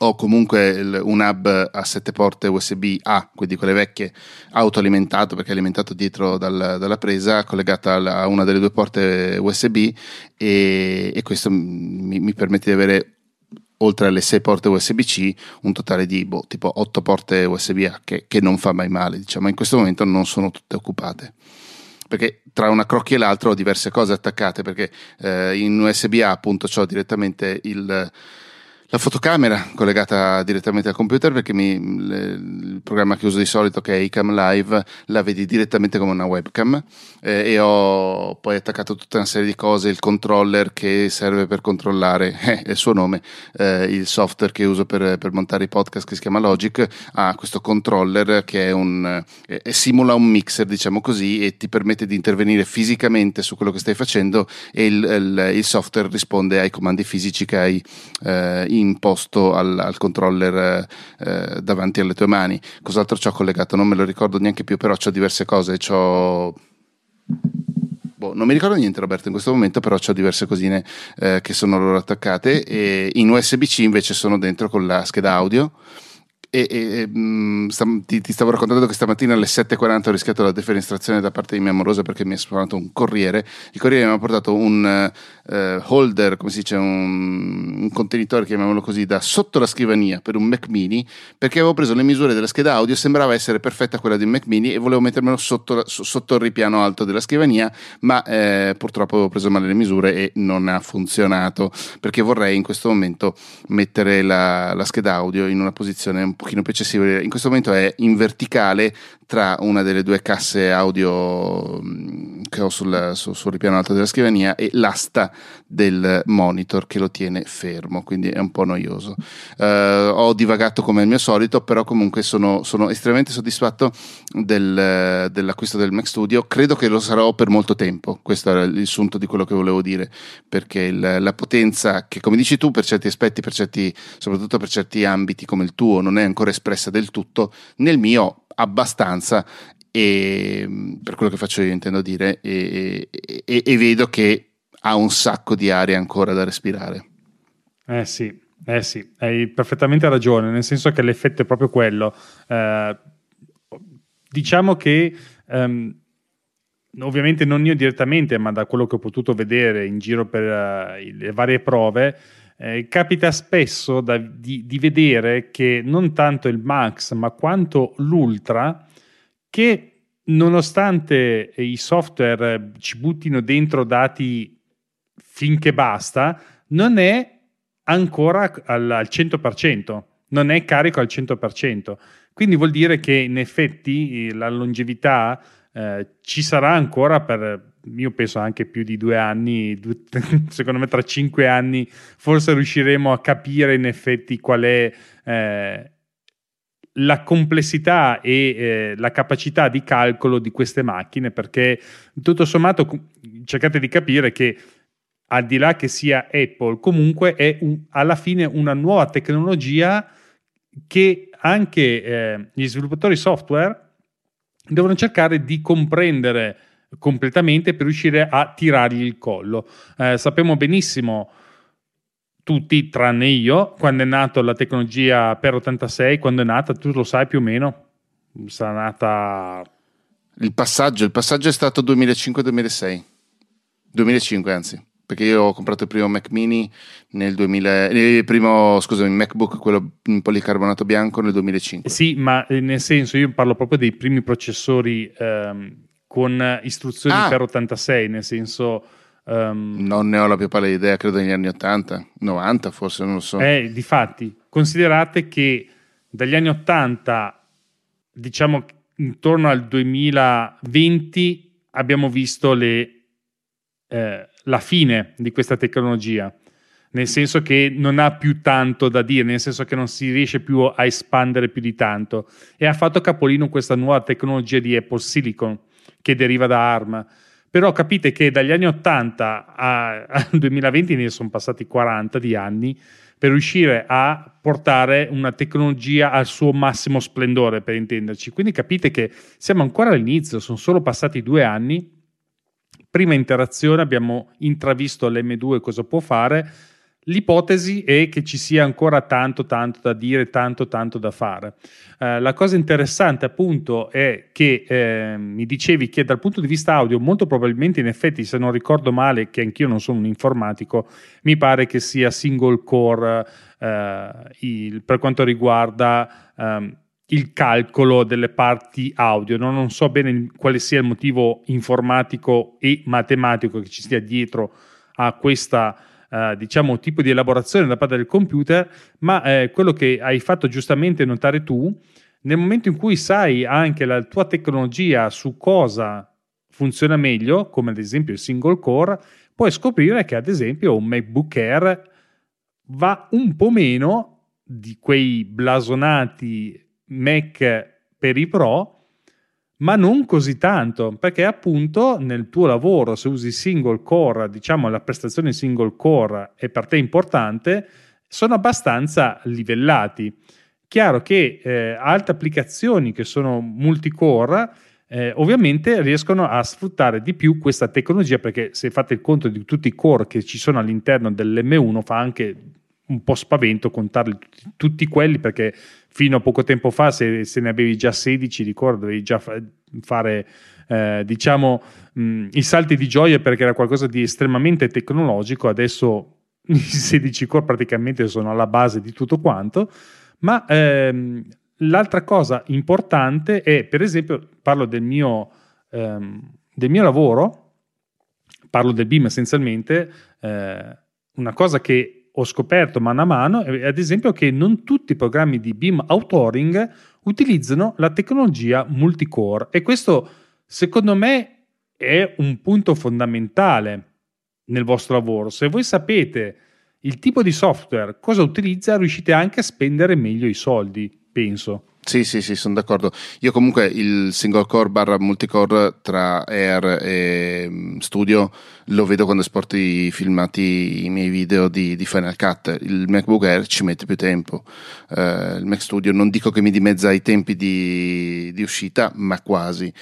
Ho comunque un hub a 7 porte USB-A, quindi quelle vecchie, autoalimentato, perché è alimentato dietro dalla presa, collegata a una delle 2 porte USB, e questo mi permette di avere, oltre alle 6 porte USB-C, un totale di tipo 8 porte USB-A, che non fa mai male, diciamo. In questo momento non sono tutte occupate, perché tra una crocchia e l'altra ho diverse cose attaccate, perché in USB-A appunto c'ho direttamente la fotocamera collegata direttamente al computer, perché il programma che uso di solito, che è iCam Live, la vedi direttamente come una webcam, e ho poi attaccato tutta una serie di cose, il controller che serve per controllare, il suo nome, il software che uso per montare i podcast, che si chiama Logic, ha questo controller che è simula un mixer, diciamo così, e ti permette di intervenire fisicamente su quello che stai facendo, e il software risponde ai comandi fisici che hai imposto al controller davanti alle tue mani. Cos'altro ci ho collegato? Non me lo ricordo neanche più, però c'ho diverse cose. Non mi ricordo niente, Roberto, in questo momento, però c'ho diverse cosine che sono loro attaccate. E in USB-C invece sono dentro con la scheda audio. Ti stavo raccontando che stamattina alle 7:40 ho rischiato la defenestrazione da parte di mia amorosa, perché mi ha suonato un corriere. Il corriere mi ha portato un holder, come si dice, un contenitore, chiamiamolo così, da sotto la scrivania per un Mac Mini, perché avevo preso le misure della scheda audio, sembrava essere perfetta quella di un Mac Mini e volevo mettermelo sotto il ripiano alto della scrivania, ma purtroppo avevo preso male le misure e non ha funzionato, perché vorrei in questo momento mettere la scheda audio in una posizione un pochino più accessibile. In questo momento è in verticale tra una delle due casse audio che ho sul ripiano alto della scrivania e l'asta del monitor che lo tiene fermo, quindi è un po' noioso. Ho divagato come al mio solito, però comunque sono estremamente soddisfatto dell'acquisto del Mac Studio. Credo che lo sarò per molto tempo, questo era il sunto di quello che volevo dire, perché la potenza che, come dici tu, per certi aspetti, soprattutto per certi ambiti come il tuo, non è ancora espressa del tutto, nel mio abbastanza, e per quello che faccio io intendo dire, e vedo che ha un sacco di aria ancora da respirare. Sì, hai perfettamente ragione, nel senso che l'effetto è proprio quello. Diciamo che ovviamente non io direttamente, ma da quello che ho potuto vedere in giro per le varie prove, capita spesso di vedere che non tanto il Max ma quanto l'Ultra, che nonostante i software ci buttino dentro dati finché basta, non è ancora al 100%, non è carico al 100%, quindi vuol dire che in effetti la longevità ci sarà ancora per, io penso, anche più di 2 anni, secondo me tra 5 anni forse riusciremo a capire in effetti qual è la complessità e la capacità di calcolo di queste macchine, perché tutto sommato cercate di capire che, al di là che sia Apple, comunque è alla fine una nuova tecnologia che anche gli sviluppatori software devono cercare di comprendere completamente per riuscire a tirargli il collo. Sappiamo benissimo tutti, tranne io, quando è nata la tecnologia per 86, quando è nata, tu lo sai più o meno, sarà nata... Il passaggio è stato 2005-2006, 2005 anzi, perché io ho comprato il primo Mac Mini nel 2000, il primo, scusami, MacBook, quello in policarbonato bianco nel 2005. Sì, ma nel senso, io parlo proprio dei primi processori con istruzioni per 86, nel senso... non ne ho la più pallida idea, credo negli anni 80, 90 forse, non lo so. Difatti, considerate che dagli anni 80, diciamo intorno al 2020, abbiamo visto la fine di questa tecnologia, nel senso che non ha più tanto da dire, nel senso che non si riesce più a espandere più di tanto, e ha fatto capolino questa nuova tecnologia di Apple Silicon che deriva da ARM. Però capite che dagli anni 80 al 2020 ne sono passati 40 di anni per riuscire a portare una tecnologia al suo massimo splendore, per intenderci. Quindi capite che siamo ancora all'inizio, sono solo passati 2 anni. Prima interazione, abbiamo intravisto l'M2 cosa può fare. L'ipotesi è che ci sia ancora tanto da dire, tanto da fare. La cosa interessante appunto è che mi dicevi che dal punto di vista audio molto probabilmente, in effetti, se non ricordo male, che anch'io non sono un informatico, mi pare che sia single core per quanto riguarda il calcolo delle parti audio. Non so bene quale sia il motivo informatico e matematico che ci stia dietro a questa diciamo tipo di elaborazione da parte del computer, ma quello che hai fatto giustamente notare tu, nel momento in cui sai anche la tua tecnologia su cosa funziona meglio, come ad esempio il single core, puoi scoprire che ad esempio un MacBook Air va un po' meno di quei blasonati Mac per i Pro, ma non così tanto, perché appunto nel tuo lavoro, se usi single core, diciamo la prestazione single core è per te importante, sono abbastanza livellati. Chiaro che altre applicazioni che sono multicore ovviamente riescono a sfruttare di più questa tecnologia, perché se fate il conto di tutti i core che ci sono all'interno dell'M1 fa anche un po' spavento contarli tutti quelli, perché fino a poco tempo fa, se ne avevi già 16, ricordo, dovevi già fare i salti di gioia, perché era qualcosa di estremamente tecnologico. Adesso i 16 core praticamente sono alla base di tutto quanto. Ma l'altra cosa importante è, per esempio, parlo del mio lavoro, parlo del BIM essenzialmente, una cosa che ho scoperto mano a mano è, ad esempio, che non tutti i programmi di BIM authoring utilizzano la tecnologia multicore, e questo secondo me è un punto fondamentale nel vostro lavoro. Se voi sapete il tipo di software, cosa utilizza, riuscite anche a spendere meglio i soldi, penso. Sì, sono d'accordo. Io comunque il single core / multicore tra Air e Studio lo vedo quando esporto i filmati, i miei video di Final Cut. Il MacBook Air ci mette più tempo, il Mac Studio non dico che mi dimezza i tempi di uscita, ma quasi.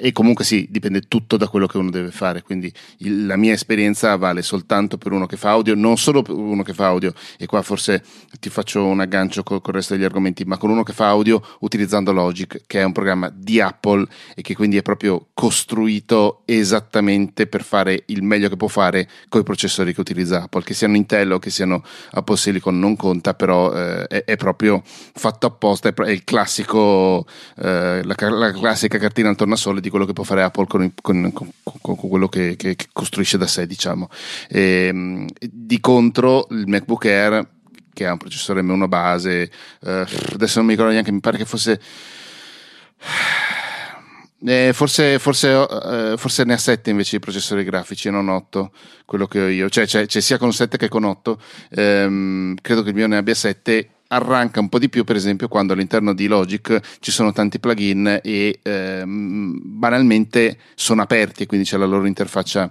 E comunque sì, dipende tutto da quello che uno deve fare, quindi la mia esperienza vale soltanto per uno che fa audio, non solo per uno che fa audio, e qua forse ti faccio un aggancio col resto degli argomenti, ma con uno che fa audio utilizzando Logic, che è un programma di Apple e che quindi è proprio costruito esattamente per fare il meglio che può fare con i processori che utilizza Apple, che siano Intel o che siano Apple Silicon non conta, però è proprio fatto apposta, è il classico la classica cartina al tornasole di quello che può fare Apple con quello che costruisce da sé, diciamo. E, di contro, il MacBook Air, che ha un processore M1 base, adesso non mi ricordo neanche, mi pare che fosse forse ne ha 7 invece i processori grafici e non 8, quello che ho io, cioè c'è sia con 7 che con 8, credo che il mio ne abbia 7. Arranca un po' di più, per esempio, quando all'interno di Logic ci sono tanti plugin e banalmente sono aperti, e quindi c'è la loro interfaccia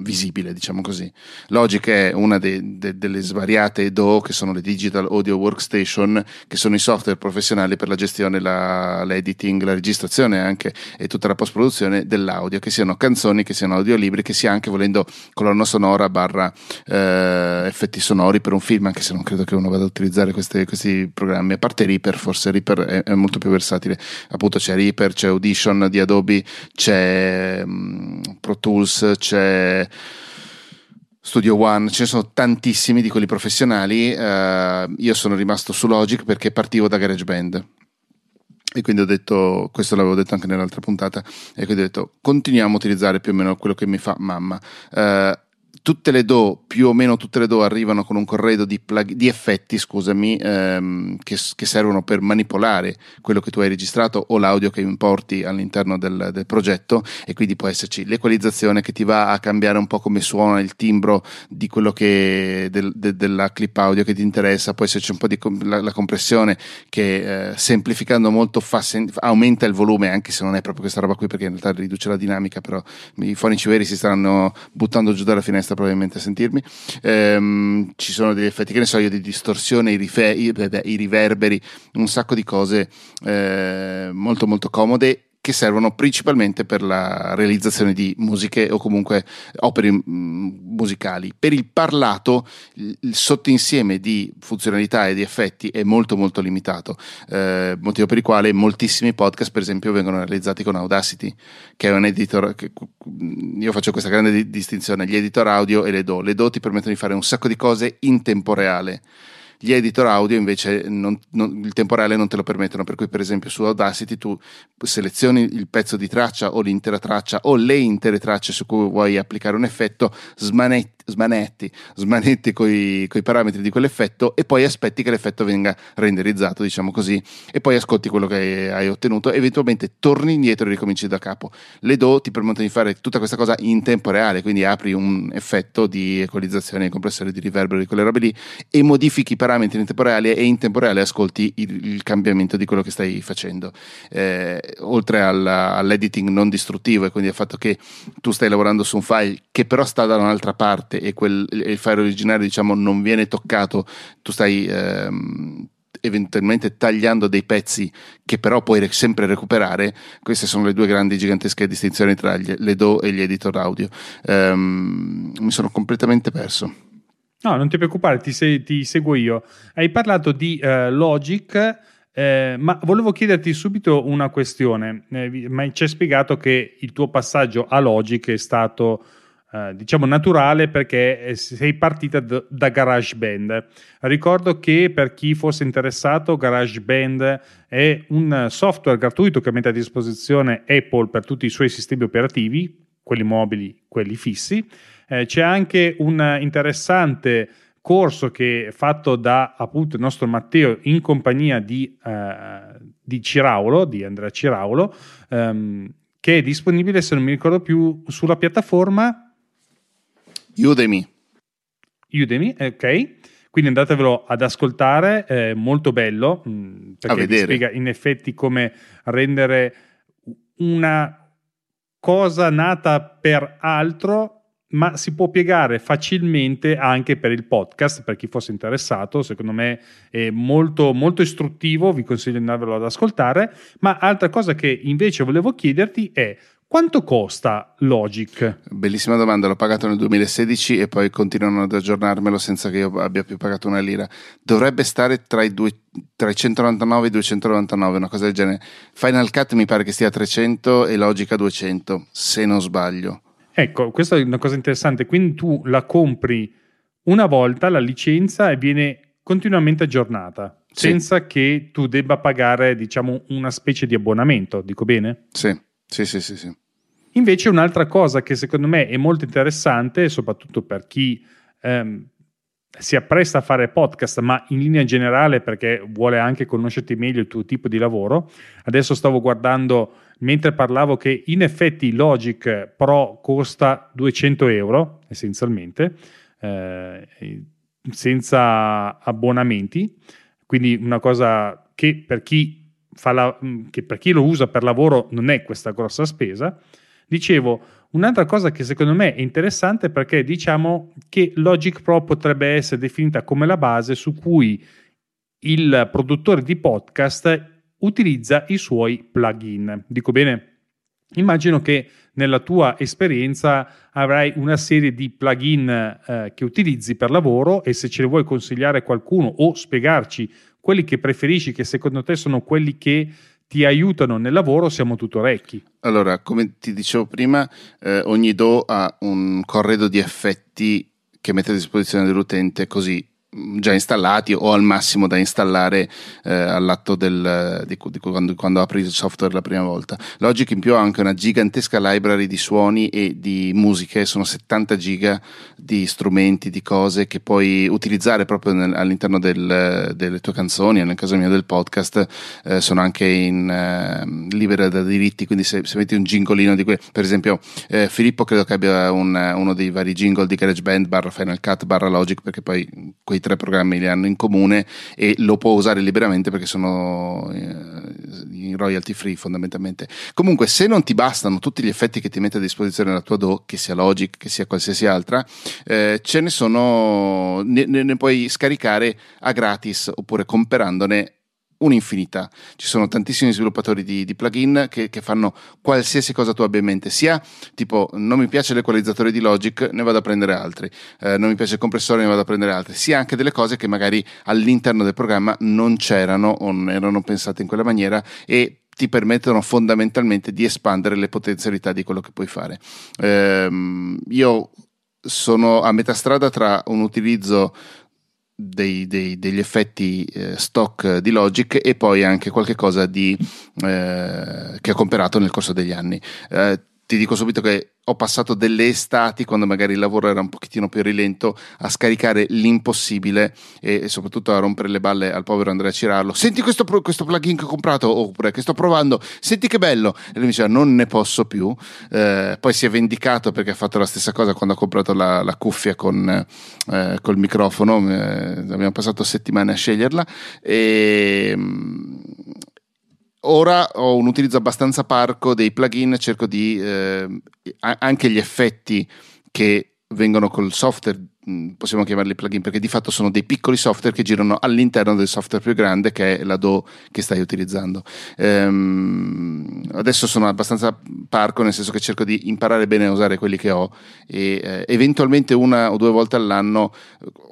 visibile, diciamo così. Logic è una delle svariate DAW, che sono le Digital Audio Workstation, che sono i software professionali per la gestione, l'editing, la registrazione anche, e tutta la post-produzione dell'audio, che siano canzoni, che siano audiolibri, che sia anche, volendo, colonna sonora / effetti sonori per un film, anche se non credo che uno ad utilizzare questi programmi, a parte Reaper. Forse Reaper è molto più versatile, appunto c'è Reaper, c'è Audition di Adobe, c'è Pro Tools, c'è Studio One, ce ne sono tantissimi di quelli professionali. Io sono rimasto su Logic perché partivo da GarageBand, e quindi ho detto, questo l'avevo detto anche nell'altra puntata, e quindi ho detto continuiamo a utilizzare più o meno quello che mi fa mamma. Tutte le DAW, più o meno tutte le DAW, arrivano con un corredo di effetti, che servono per manipolare quello che tu hai registrato o l'audio che importi all'interno del progetto, e quindi può esserci l'equalizzazione che ti va a cambiare un po' come suona il timbro di quello che della clip audio che ti interessa, può esserci un po' di la compressione che semplificando molto aumenta il volume, anche se non è proprio questa roba qui, perché in realtà riduce la dinamica, però i fonici veri si stanno buttando giù dalla finestra probabilmente a sentirmi. Ci sono degli effetti, che ne so io, di distorsione, i riverberi, un sacco di cose molto molto comode, che servono principalmente per la realizzazione di musiche o comunque opere musicali. Per il parlato il sottoinsieme di funzionalità e di effetti è molto molto limitato, motivo per il quale moltissimi podcast, per esempio, vengono realizzati con Audacity, che è un editor che, io faccio questa grande distinzione, gli editor audio e le DAW. Le DAW ti permettono di fare un sacco di cose in tempo reale. Gli editor audio invece il tempo reale non te lo permettono, per cui per esempio su Audacity tu selezioni il pezzo di traccia o l'intera traccia o le intere tracce su cui vuoi applicare un effetto, smanetti coi parametri di quell'effetto, e poi aspetti che l'effetto venga renderizzato, diciamo così, e poi ascolti quello che hai ottenuto, eventualmente torni indietro e ricominci da capo. Le DAW ti permettono di fare tutta questa cosa in tempo reale, quindi apri un effetto di equalizzazione, di compressione, di riverbero, di quelle robe lì, e modifichi i parametri in tempo reale, e in tempo reale ascolti il cambiamento di quello che stai facendo, oltre all'editing non distruttivo, e quindi al fatto che tu stai lavorando su un file che però sta da un'altra parte, e il file originario, diciamo, non viene toccato, tu stai eventualmente tagliando dei pezzi che però puoi sempre recuperare. Queste sono le due grandi gigantesche distinzioni tra le DAW e gli editor audio. Mi sono completamente perso. No, non ti preoccupare, ti seguo io. Hai parlato di Logic, ma volevo chiederti subito una questione. Ma ci hai spiegato che il tuo passaggio a Logic è stato diciamo naturale perché sei partita da GarageBand. Ricordo che, per chi fosse interessato, GarageBand è un software gratuito che mette a disposizione Apple per tutti i suoi sistemi operativi, quelli mobili, quelli fissi. C'è anche un interessante corso che è fatto da, appunto, il nostro Matteo in compagnia di Ciraulo, di Andrea Ciraulo, che è disponibile, se non mi ricordo più, sulla piattaforma Udemy, ok. Quindi andatevelo ad ascoltare, è molto bello, perché vi spiega in effetti come rendere una cosa nata per altro, ma si può piegare facilmente anche per il podcast, per chi fosse interessato. Secondo me è molto, molto istruttivo, vi consiglio di andarvelo ad ascoltare. Ma altra cosa che invece volevo chiederti è: quanto costa Logic? Bellissima domanda, l'ho pagato nel 2016 e poi continuano ad aggiornarmelo senza che io abbia più pagato una lira. Dovrebbe stare tra i 199 e i 299, una cosa del genere. Final Cut mi pare che stia a 300 e Logic a 200, se non sbaglio. Ecco, questa è una cosa interessante. Quindi tu la compri una volta, la licenza, e viene continuamente aggiornata, sì, senza che tu debba pagare, diciamo, una specie di abbonamento, dico bene? Sì. Invece un'altra cosa che secondo me è molto interessante, soprattutto per chi si appresta a fare podcast, ma in linea generale perché vuole anche conoscerti meglio il tuo tipo di lavoro. Adesso stavo guardando, mentre parlavo, che in effetti Logic Pro costa 200 euro essenzialmente, senza abbonamenti, quindi una cosa che per chi lo usa per lavoro non è questa grossa spesa. Dicevo, un'altra cosa che secondo me è interessante, perché diciamo che Logic Pro potrebbe essere definita come la base su cui il produttore di podcast utilizza i suoi plugin. Dico bene? Immagino che nella tua esperienza avrai una serie di plugin che utilizzi per lavoro, e se ce ne vuoi consigliare qualcuno o spiegarci quelli che preferisci, che secondo te sono quelli che ti aiutano nel lavoro, siamo tutto orecchi. Allora, come ti dicevo prima, ogni DAW ha un corredo di effetti che mette a disposizione dell'utente, così già installati o al massimo da installare all'atto di quando apri il software la prima volta. Logic in più ha anche una gigantesca library di suoni e di musiche, sono 70 giga di strumenti, di cose che puoi utilizzare proprio all'interno delle tue canzoni, nel caso mio del podcast. Sono anche in libera da diritti, quindi se metti un gingolino di quel, per esempio Filippo credo che abbia uno dei vari jingle di GarageBand /Final Cut/Logic, perché poi quei tre programmi li hanno in comune e lo può usare liberamente perché sono in royalty free fondamentalmente. Comunque, se non ti bastano tutti gli effetti che ti mette a disposizione la tua DAW, che sia Logic, che sia qualsiasi altra, ce ne sono, ne puoi scaricare a gratis oppure comprandone un'infinità. Ci sono tantissimi sviluppatori di plugin che fanno qualsiasi cosa tu abbia in mente, sia tipo non mi piace l'equalizzatore di Logic, ne vado a prendere altri, non mi piace il compressore, ne vado a prendere altri, sia anche delle cose che magari all'interno del programma non c'erano o non erano pensate in quella maniera, e ti permettono fondamentalmente di espandere le potenzialità di quello che puoi fare. Io sono a metà strada tra un utilizzo degli effetti stock di Logic e poi anche qualche cosa che ho comprato nel corso degli anni. Ti dico subito che ho passato delle estati, quando magari il lavoro era un pochettino più rilento, a scaricare l'impossibile e soprattutto a rompere le balle al povero Andrea Ciraulo. Senti questo plugin che ho comprato, oppure che sto provando, senti che bello, e lui mi diceva non ne posso più. Poi si è vendicato perché ha fatto la stessa cosa quando ha comprato la cuffia col microfono. Abbiamo passato settimane a sceglierla, e ora ho un utilizzo abbastanza parco dei plugin. Cerco di anche gli effetti che vengono col software possiamo chiamarli plugin perché di fatto sono dei piccoli software che girano all'interno del software più grande che è l'ADO che stai utilizzando. Adesso sono abbastanza parco, nel senso che cerco di imparare bene a usare quelli che ho e eventualmente una o due volte all'anno,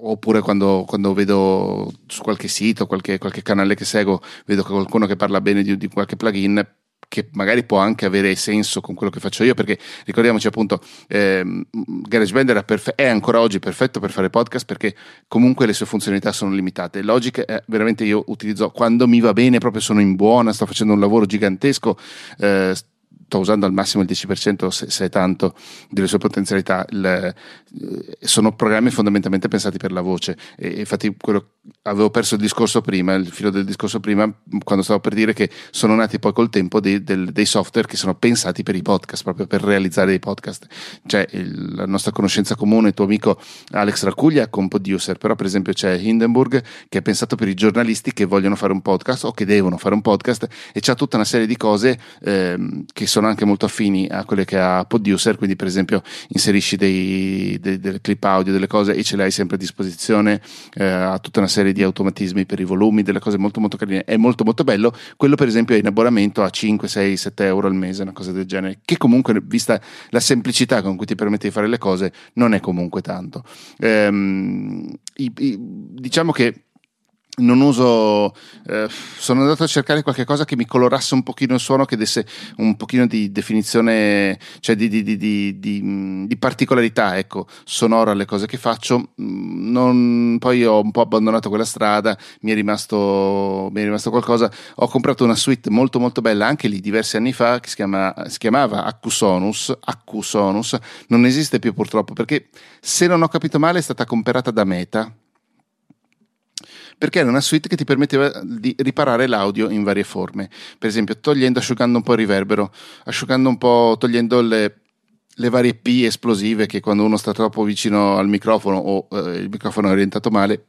oppure quando vedo su qualche sito, qualche canale che seguo, vedo qualcuno che parla bene di qualche plugin che magari può anche avere senso con quello che faccio io, perché ricordiamoci appunto GarageBand è ancora oggi perfetto per fare podcast, perché comunque le sue funzionalità sono limitate. Logic veramente io utilizzo quando mi va bene, proprio sono in buona, sto facendo un lavoro gigantesco, sto usando al massimo il 10% se è tanto delle sue potenzialità. Sono programmi fondamentalmente pensati per la voce, e infatti avevo perso il filo del discorso prima, quando stavo per dire che sono nati poi col tempo dei software che sono pensati per i podcast, proprio per realizzare dei podcast. C'è la nostra conoscenza comune, il tuo amico Alex Raculia con Podducer, però per esempio c'è Hindenburg che è pensato per i giornalisti che vogliono fare un podcast o che devono fare un podcast, e c'ha tutta una serie di cose che sono anche molto affini a quelle che ha Podducer, quindi per esempio inserisci delle clip audio, delle cose, e ce le hai sempre a disposizione, ha tutta una serie di automatismi per i volumi, delle cose molto molto carine. È molto molto bello quello, per esempio è in abbonamento a 5, 6, 7 euro al mese, una cosa del genere, che comunque, vista la semplicità con cui ti permette di fare le cose, non è comunque tanto. Diciamo che non uso, sono andato a cercare qualche cosa che mi colorasse un pochino il suono, che desse un pochino di definizione, cioè di particolarità, ecco, sonora alle cose che faccio. Poi ho un po' abbandonato quella strada, mi è rimasto qualcosa. Ho comprato una suite molto molto bella anche lì diversi anni fa, che si chiamava AccuSonus, non esiste più purtroppo, perché se non ho capito male è stata comprata da Meta, perché era una suite che ti permetteva di riparare l'audio in varie forme, per esempio togliendo, asciugando un po' il riverbero, asciugando un po', togliendo le varie P esplosive che quando uno sta troppo vicino al microfono o il microfono è orientato male,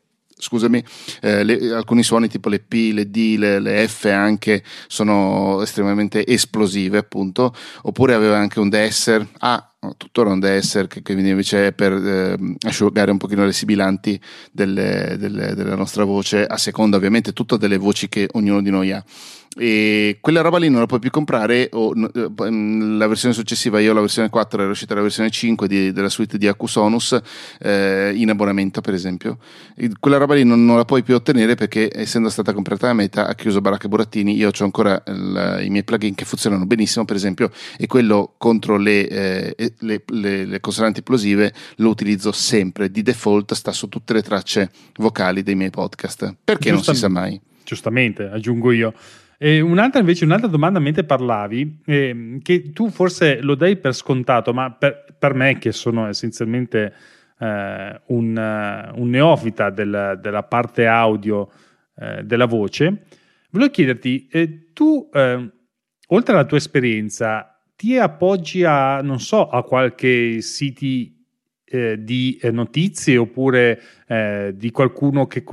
alcuni suoni tipo le P, le D, le F anche sono estremamente esplosive, appunto. Oppure aveva anche un deesser, tuttora un deesser che invece è per asciugare un pochino le sibilanti della nostra voce, a seconda ovviamente tutto delle voci che ognuno di noi ha. E quella roba lì non la puoi più comprare, la versione successiva, io la versione 4, era uscita la versione 5 della suite di AccuSonus in abbonamento, per esempio. E quella roba lì non la puoi più ottenere, perché essendo stata comprata a Meta ha chiuso baracca e burattini. Io ho ancora i miei plugin che funzionano benissimo, per esempio, e quello contro le consonanti plosive lo utilizzo sempre, di default sta su tutte le tracce vocali dei miei podcast, perché non si sa mai. Giustamente, aggiungo io. Un'altra domanda, mentre parlavi, che tu forse lo dai per scontato, ma per me, che sono essenzialmente un neofita della parte audio della voce, volevo chiederti, tu oltre alla tua esperienza ti appoggi a, non so, a qualche siti di notizie, oppure di qualcuno che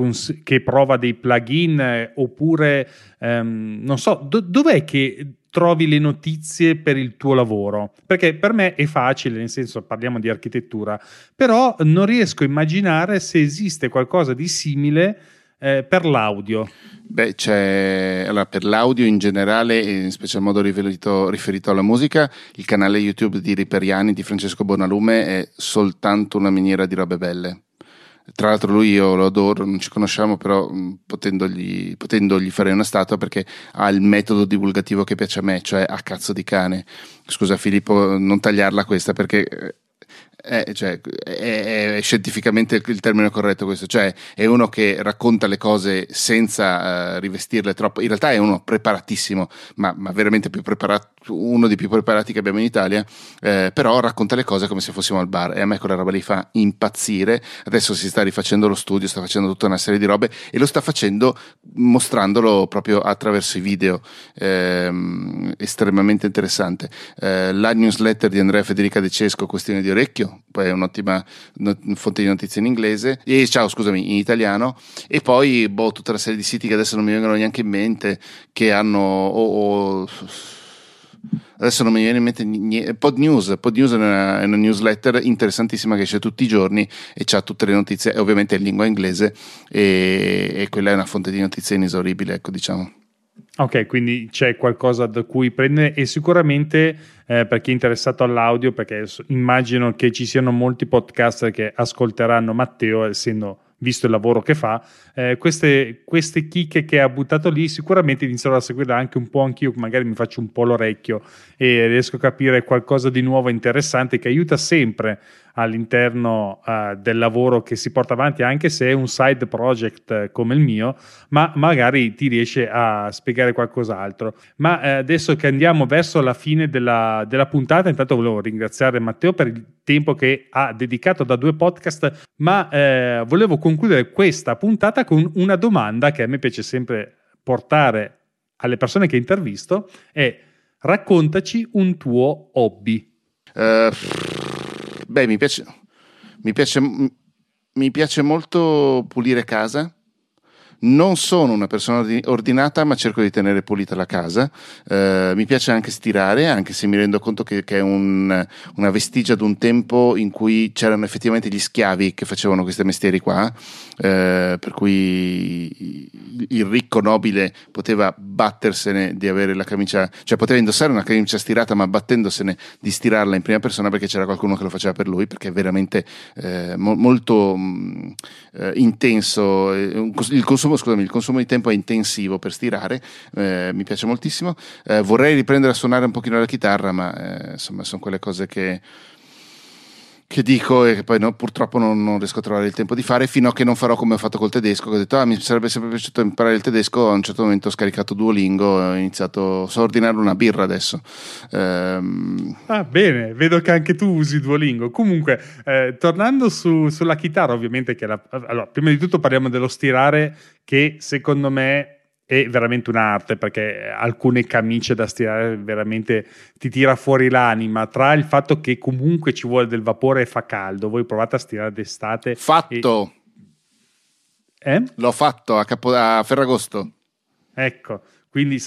prova dei plugin, oppure non so, dov'è che trovi le notizie per il tuo lavoro? Perché per me è facile, nel senso, parliamo di architettura, però non riesco a immaginare se esiste qualcosa di simile per l'audio. Beh, allora, per l'audio in generale, in special modo riferito alla musica, il canale YouTube di Riperiani, di Francesco Bonalume, è soltanto una miniera di robe belle. Tra l'altro lui, io lo adoro, non ci conosciamo, però potendogli farei una statua, perché ha il metodo divulgativo che piace a me, cioè a cazzo di cane. Scusa Filippo, non tagliarla questa, perché... è scientificamente il termine corretto questo, cioè è uno che racconta le cose senza rivestirle troppo. In realtà è uno preparatissimo, ma veramente più preparato, uno dei più preparati che abbiamo in Italia, però racconta le cose come se fossimo al bar, e a me quella roba lì fa impazzire. Adesso si sta rifacendo lo studio, sta facendo tutta una serie di robe, e lo sta facendo mostrandolo proprio attraverso i video, estremamente interessante. La newsletter di Andrea Federica De Cesco, Questione di Orecchio, poi è un'ottima fonte di notizie in inglese, in italiano, e poi tutta una serie di siti che adesso non mi vengono neanche in mente, che hanno adesso non mi viene in mente niente. Podnews è una newsletter interessantissima che c'è tutti i giorni e c'ha tutte le notizie, ovviamente in lingua inglese, e quella è una fonte di notizie inesauribile, ecco, diciamo. Ok, quindi c'è qualcosa da cui prendere, e sicuramente per chi è interessato all'audio, perché immagino che ci siano molti podcaster che ascolteranno Matteo, essendo visto il lavoro che fa, queste chicche che ha buttato lì sicuramente inizierò a seguirla anche un po' anch'io, magari mi faccio un po' l'orecchio e riesco a capire qualcosa di nuovo e interessante che aiuta sempre all'interno del lavoro che si porta avanti, anche se è un side project come il mio, ma magari ti riesce a spiegare qualcos'altro. Ma adesso che andiamo verso la fine della puntata, intanto volevo ringraziare Matteo per il tempo che ha dedicato da due podcast, ma volevo concludere questa puntata con una domanda che a me piace sempre portare alle persone che intervisto, è: raccontaci un tuo hobby. Beh, mi piace molto pulire casa. Non sono una persona ordinata, ma cerco di tenere pulita la casa. Mi piace anche stirare, anche se mi rendo conto che è una vestigia di un tempo in cui c'erano effettivamente gli schiavi che facevano questi mestieri qua, per cui il ricco nobile poteva battersene di avere la camicia, cioè poteva indossare una camicia stirata, ma battendosene di stirarla in prima persona, perché c'era qualcuno che lo faceva per lui, perché è veramente molto intenso. Il consumo di tempo è intensivo per stirare, mi piace moltissimo. Vorrei riprendere a suonare un pochino la chitarra, ma insomma sono quelle cose che dico e che poi purtroppo non riesco a trovare il tempo di fare, fino a che non farò come ho fatto col tedesco, che ho detto mi sarebbe sempre piaciuto imparare il tedesco. A un certo momento ho scaricato Duolingo, ho iniziato, so ordinare una birra adesso. Bene, vedo che anche tu usi Duolingo. Comunque tornando sulla chitarra, ovviamente, che allora, prima di tutto parliamo dello stirare, che secondo me è veramente un'arte, perché alcune camicie da stirare veramente ti tira fuori l'anima, tra il fatto che comunque ci vuole del vapore e fa caldo. Voi provate a stirare d'estate. Fatto! L'ho fatto a Ferragosto. Ecco, quindi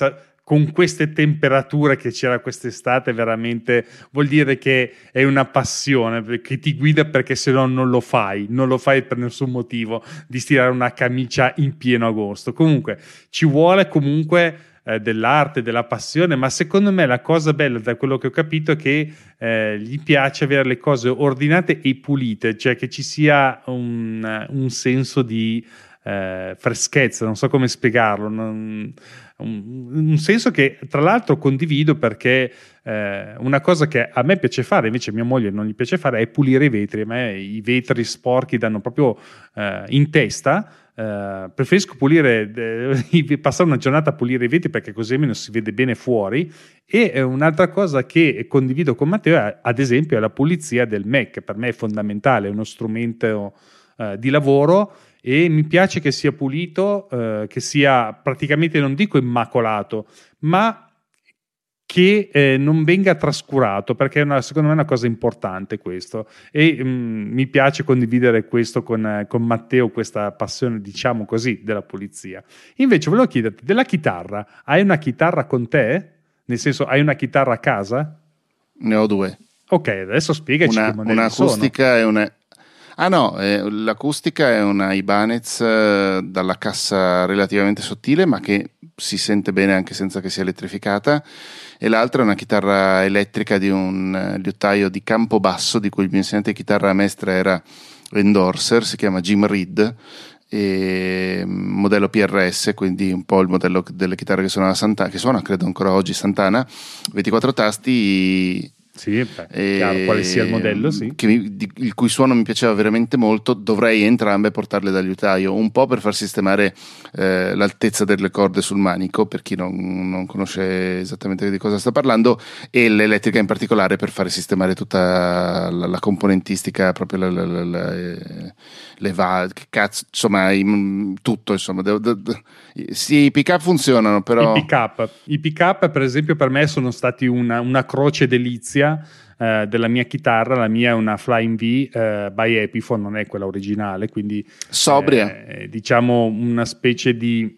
con queste temperature che c'era quest'estate, veramente vuol dire che è una passione che ti guida, perché se no non lo fai per nessun motivo di stirare una camicia in pieno agosto. Comunque ci vuole comunque dell'arte, della passione, ma secondo me la cosa bella, da quello che ho capito, è che gli piace avere le cose ordinate e pulite, cioè che ci sia un senso di freschezza, non so come spiegarlo, un senso che tra l'altro condivido, perché una cosa che a me piace fare, invece a mia moglie non gli piace fare, è pulire i vetri. A me i vetri sporchi danno proprio in testa. Preferisco pulire, passare una giornata a pulire i vetri, perché così almeno si vede bene fuori. E un'altra cosa che condivido con Matteo è, ad esempio, è la pulizia del Mac. Per me è fondamentale, è uno strumento di lavoro, e mi piace che sia pulito, che sia praticamente, non dico immacolato, ma che non venga trascurato, perché secondo me è una cosa importante questo, e mi piace condividere questo con Matteo, questa passione, diciamo così, della pulizia. Invece volevo chiederti della chitarra: hai una chitarra con te? Nel senso, hai una chitarra a casa? Ne ho due. Ok, adesso spiegaci come un'acustica e una... Ah no, l'acustica è una Ibanez dalla cassa relativamente sottile, ma che si sente bene anche senza che sia elettrificata, e l'altra è una chitarra elettrica di un liutaio di Campobasso, di cui il mio insegnante di chitarra a maestra era endorser, si chiama Jim Reed, e modello PRS, quindi un po' il modello delle chitarre che suona Santana, che suona credo ancora oggi Santana, 24 tasti... Sì, chiaro quale sia il modello, sì. Il cui suono mi piaceva veramente molto. Dovrei entrambe portarle da liutaio, un po' per far sistemare l'altezza delle corde sul manico, per chi non conosce esattamente di cosa sta parlando, e l'elettrica in particolare per fare sistemare tutta la componentistica, proprio le valve, insomma tutto, insomma. Sì, i pick up funzionano, però i pick up per esempio per me sono stati una croce delizia della mia chitarra. La mia è una Flying V by Epiphone, non è quella originale, quindi sobria, diciamo una specie di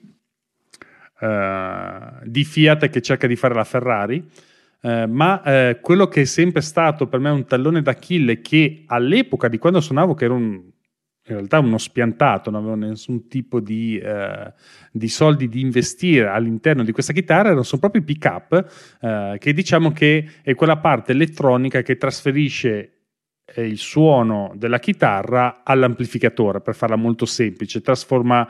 Fiat che cerca di fare la Ferrari, ma quello che è sempre stato per me un tallone d'Achille, che all'epoca di quando suonavo, che ero in realtà uno spiantato, non avevo nessun tipo di soldi di investire all'interno di questa chitarra, sono proprio i pick up, che diciamo che è quella parte elettronica che trasferisce il suono della chitarra all'amplificatore, per farla molto semplice, trasforma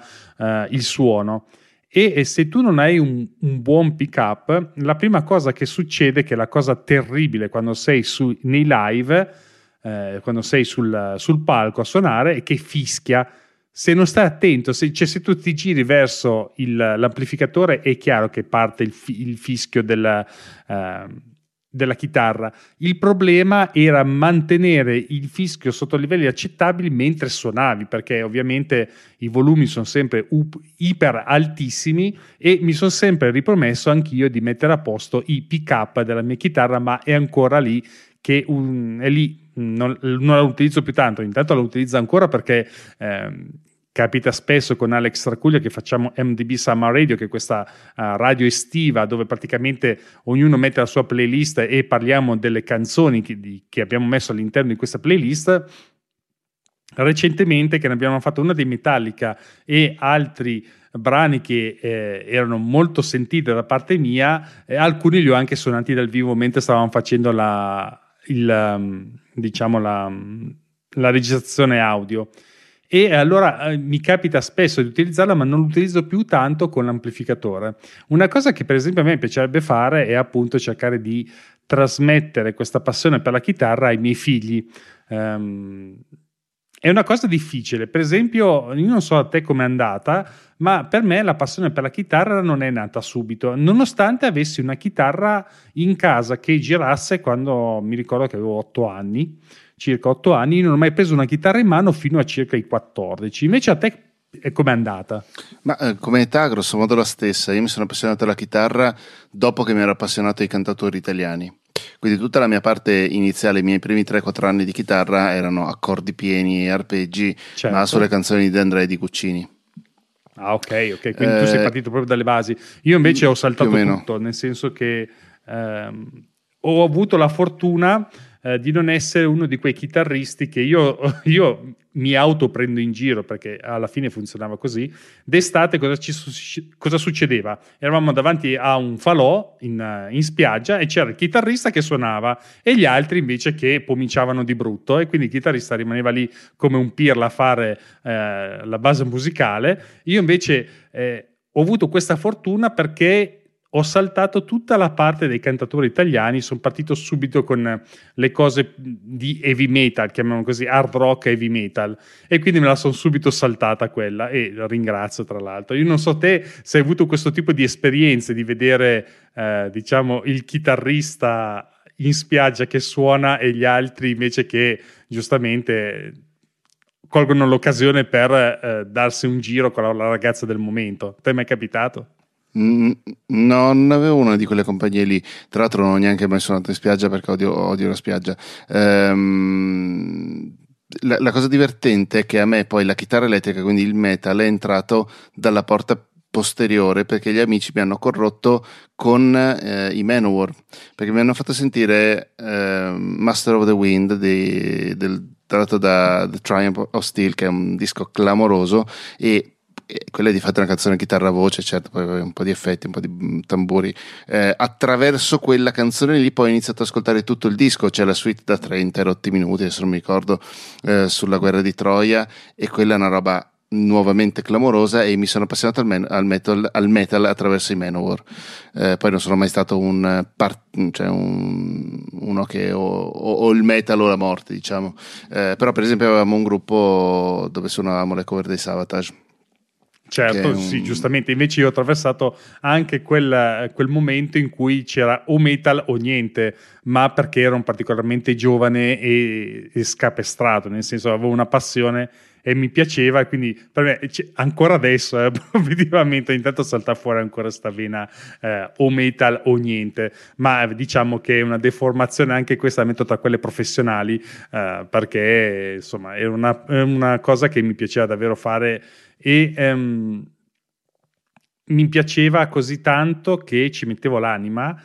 il suono. E se tu non hai un buon pick up, la prima cosa che succede, che è la cosa terribile quando sei nei live, quando sei sul palco a suonare, è che fischia. Se non stai attento, se tu ti giri verso l'amplificatore, è chiaro che parte il fischio della chitarra. Il problema era mantenere il fischio sotto livelli accettabili mentre suonavi, perché ovviamente i volumi sono sempre iper altissimi, e mi sono sempre ripromesso anch'io di mettere a posto i pick up della mia chitarra, ma è ancora lì che è lì. Non la utilizzo più tanto, intanto la utilizzo ancora perché capita spesso con Alex Raculia che facciamo MDB Summer Radio, che è questa radio estiva dove praticamente ognuno mette la sua playlist e parliamo delle canzoni che abbiamo messo all'interno di questa playlist. Recentemente, che ne abbiamo fatto una dei Metallica e altri brani che erano molto sentiti da parte mia, alcuni li ho anche suonati dal vivo mentre stavamo facendo la registrazione audio, e allora mi capita spesso di utilizzarla, ma non l'utilizzo più tanto con l'amplificatore. Una cosa che per esempio a me piacerebbe fare è appunto cercare di trasmettere questa passione per la chitarra ai miei figli. È una cosa difficile. Per esempio, io non so a te com'è andata, ma per me la passione per la chitarra non è nata subito, nonostante avessi una chitarra in casa che girasse quando mi ricordo che avevo 8 anni, circa 8 anni. Non ho mai preso una chitarra in mano fino a circa i 14. Invece a te com'è andata? Ma come età grosso modo la stessa. Io mi sono appassionato alla chitarra dopo che mi ero appassionato ai cantatori italiani. Quindi tutta la mia parte iniziale, i miei primi 3-4 anni di chitarra erano accordi pieni e arpeggi, certo, ma sulle canzoni di Andrea e di Guccini. Ah, ok, quindi tu sei partito proprio dalle basi. Io invece ho saltato tutto, nel senso che ho avuto la fortuna di non essere uno di quei chitarristi che io mi auto prendo in giro, perché alla fine funzionava così. D'estate cosa succedeva? Eravamo davanti a un falò in spiaggia e c'era il chitarrista che suonava e gli altri invece che pomiciavano di brutto, e quindi il chitarrista rimaneva lì come un pirla a fare la base musicale. Io invece ho avuto questa fortuna perché ho saltato tutta la parte dei cantatori italiani, sono partito subito con le cose di heavy metal, chiamiamolo così, hard rock heavy metal, e quindi me la sono subito saltata quella, e ringrazio tra l'altro. Io non so te se hai avuto questo tipo di esperienze di vedere diciamo il chitarrista in spiaggia che suona e gli altri invece che giustamente colgono l'occasione per darsi un giro con la ragazza del momento. Ti è mai capitato? Non avevo una di quelle compagnie lì, tra l'altro non ho neanche mai suonato in spiaggia perché odio la spiaggia. La cosa divertente è che a me poi la chitarra elettrica, quindi il metal, è entrato dalla porta posteriore, perché gli amici mi hanno corrotto con i Manowar, perché mi hanno fatto sentire Master of the Wind tratto da The Triumph of Steel, che è un disco clamoroso, e quella è di fatto una canzone chitarra voce, certo, poi un po' di effetti, un po' di tamburi. Attraverso quella canzone lì poi ho iniziato ad ascoltare tutto il disco, c'è la suite da 38 minuti, adesso non mi ricordo, sulla guerra di Troia, e quella è una roba nuovamente clamorosa, e mi sono appassionato al metal attraverso i Manowar. Poi non sono mai stato uno che o il metal o la morte, diciamo, però per esempio avevamo un gruppo dove suonavamo le cover dei Savatage. Certo, sì, giustamente. Invece io ho attraversato anche quel momento in cui c'era o metal o niente, ma perché ero particolarmente giovane e scapestrato, nel senso avevo una passione e mi piaceva, e quindi per me ancora adesso obiettivamente intanto salta fuori ancora sta vena o metal o niente, ma diciamo che è una deformazione anche questa, la metto tra quelle professionali, perché insomma è una cosa che mi piaceva davvero fare, e mi piaceva così tanto che ci mettevo l'anima,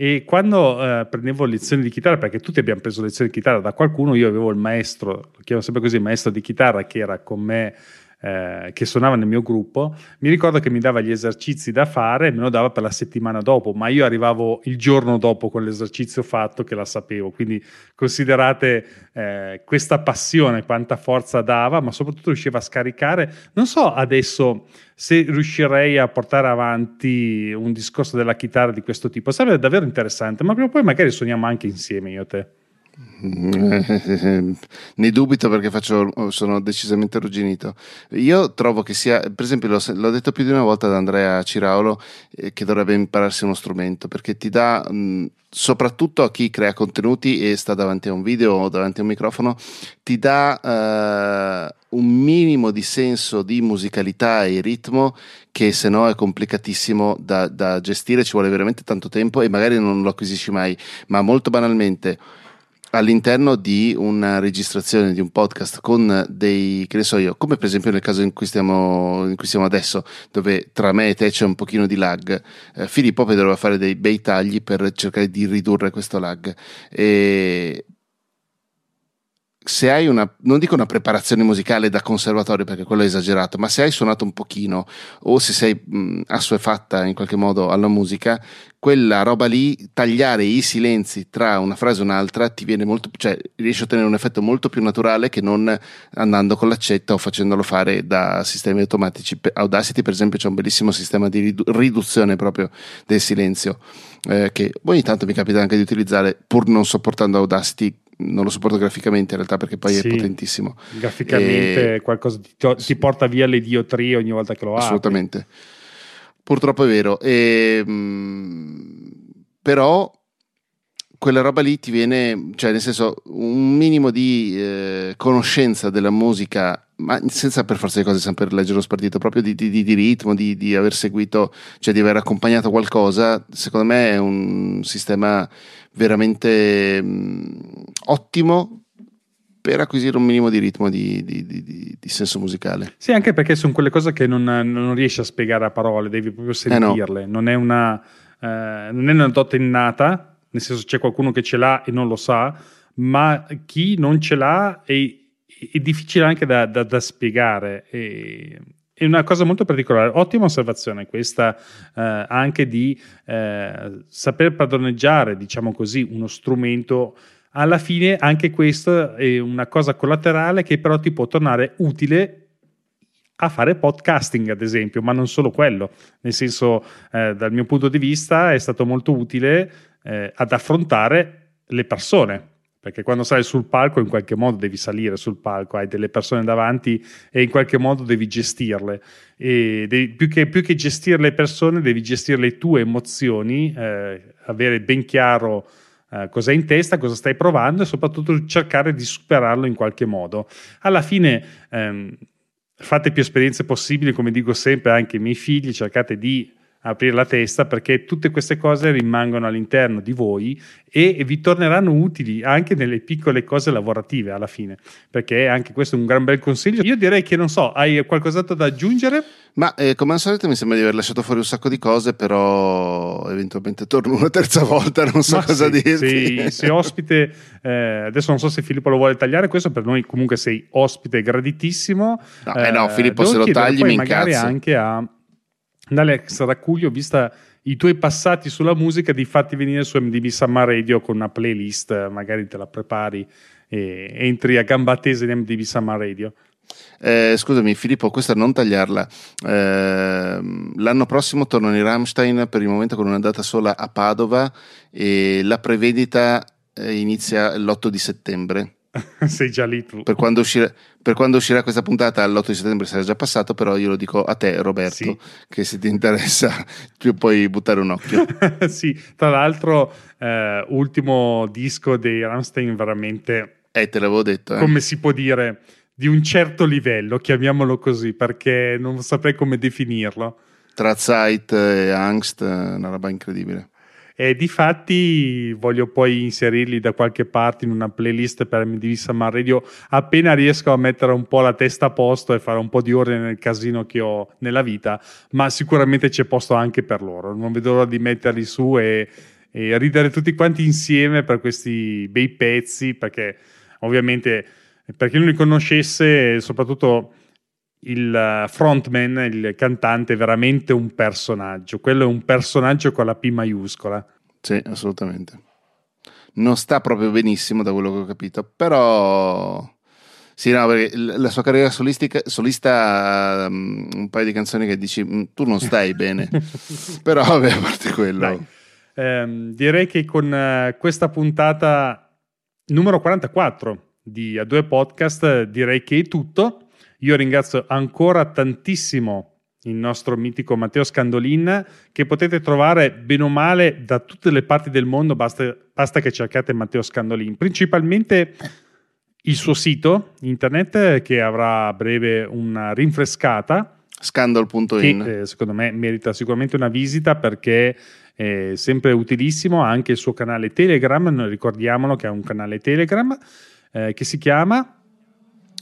E quando prendevo lezioni di chitarra, perché tutti abbiamo preso lezioni di chitarra da qualcuno, io avevo il maestro, lo chiamo sempre così, il maestro di chitarra che era con me, che suonava nel mio gruppo, mi ricordo che mi dava gli esercizi da fare e me lo dava per la settimana dopo, ma io arrivavo il giorno dopo con l'esercizio fatto che la sapevo, quindi considerate questa passione quanta forza dava, ma soprattutto riusciva a scaricare. Non so adesso se riuscirei a portare avanti un discorso della chitarra di questo tipo, sarebbe davvero interessante, ma prima o poi magari suoniamo anche insieme io e te. Ne dubito, perché sono decisamente arrugginito. Io trovo che sia, per esempio, l'ho detto più di una volta ad Andrea Ciraulo, che dovrebbe impararsi uno strumento, perché ti dà, soprattutto a chi crea contenuti e sta davanti a un video o davanti a un microfono, ti dà un minimo di senso di musicalità e ritmo che se no è complicatissimo da gestire, ci vuole veramente tanto tempo e magari non lo acquisisci mai. Ma molto banalmente, all'interno di una registrazione di un podcast con dei, che ne so io, come per esempio nel caso in cui stiamo adesso, dove tra me e te c'è un pochino di lag, Filippo poi doveva fare dei bei tagli per cercare di ridurre questo lag. E se hai una, non dico una preparazione musicale da conservatorio, perché quello è esagerato, ma se hai suonato un pochino o se sei assuefatta in qualche modo alla musica, quella roba lì, tagliare i silenzi tra una frase e un'altra ti viene molto, cioè riesci a ottenere un effetto molto più naturale che non andando con l'accetta o facendolo fare da sistemi automatici. Audacity per esempio c'è un bellissimo sistema di riduzione proprio del silenzio, che ogni tanto mi capita anche di utilizzare, pur non sopportando Audacity. Non lo supporto graficamente in realtà, perché poi sì, è potentissimo graficamente, è qualcosa ti porta via le diotrie ogni volta che lo apri. Assolutamente, purtroppo è vero. Però quella roba lì ti viene, cioè nel senso, un minimo di conoscenza della musica, ma senza per forza di cose sempre leggere lo spartito, proprio di ritmo, di aver seguito, cioè di aver accompagnato qualcosa. Secondo me è un sistema veramente ottimo per acquisire un minimo di ritmo di senso musicale. Sì, anche perché sono quelle cose che non riesci a spiegare a parole, devi proprio sentirle. No. Non è una dote innata, nel senso c'è qualcuno che ce l'ha e non lo sa, ma chi non ce l'ha è difficile anche da spiegare. È una cosa molto particolare. Ottima osservazione questa, anche di saper padroneggiare, diciamo così, uno strumento. Alla fine anche questo è una cosa collaterale che però ti può tornare utile a fare podcasting, ad esempio, ma non solo quello. Nel senso, dal mio punto di vista è stato molto utile ad affrontare le persone, perché quando sali sul palco in qualche modo devi salire sul palco, hai delle persone davanti e in qualche modo devi gestirle, e più che gestire le persone devi gestire le tue emozioni, avere ben chiaro cosa hai in testa, cosa stai provando e soprattutto cercare di superarlo in qualche modo. Alla fine fate più esperienze possibili, come dico sempre anche ai miei figli, cercate di aprire la testa, perché tutte queste cose rimangono all'interno di voi e vi torneranno utili anche nelle piccole cose lavorative alla fine, perché anche questo è un gran bel consiglio. Io direi che, non so, hai qualcos'altro da aggiungere? Ma come al solito mi sembra di aver lasciato fuori un sacco di cose, però eventualmente torno una terza volta, non so cosa dirti. Sei ospite, adesso non so se Filippo lo vuole tagliare questo, per noi comunque sei ospite graditissimo. No, Filippo se lo tagli mi incazzo. Magari anche a Alex Raculia, ho visto i tuoi passati sulla musica, di farti venire su MDB Summer Radio con una playlist, magari te la prepari e entri a gamba tesa in MDB Summer Radio. Scusami Filippo, questa non tagliarla. L'anno prossimo torno in Rammstein, per il momento con una data sola a Padova, e la prevedita inizia l'8 di settembre. Sei già lì tu. Per quando uscirà questa puntata, l'8 di settembre sarà già passato, però io lo dico a te, Roberto, sì, che se ti interessa più puoi buttare un occhio. Sì, tra l'altro ultimo disco dei Rammstein veramente, te l'avevo detto, come si può dire, di un certo livello, chiamiamolo così, perché non saprei come definirlo, tra Zeit e Angst, una roba incredibile. E difatti voglio poi inserirli da qualche parte in una playlist per MDB Summer Radio appena riesco a mettere un po' la testa a posto e fare un po' di ordine nel casino che ho nella vita, ma sicuramente c'è posto anche per loro. Non vedo l'ora di metterli su e e ridere tutti quanti insieme per questi bei pezzi, perché ovviamente, per chi non li conoscesse, soprattutto il frontman, il cantante, è veramente un personaggio. Quello è un personaggio con la P maiuscola. Sì, assolutamente. Non sta proprio benissimo da quello che ho capito, però... Sì, no, perché la sua carriera solistica, solista, un paio di canzoni che dici, tu non stai bene, però vabbè, a parte quello. Direi che con questa puntata numero 44 di A2 Podcast direi che è tutto. Io ringrazio ancora tantissimo il nostro mitico Matteo Scandolin, che potete trovare bene o male da tutte le parti del mondo, basta che cercate Matteo Scandolin, principalmente il suo sito internet, che avrà a breve una rinfrescata, scandol.in, che secondo me merita sicuramente una visita, perché è sempre utilissimo. Anche il suo canale Telegram, noi ricordiamolo che è un canale Telegram che si chiama...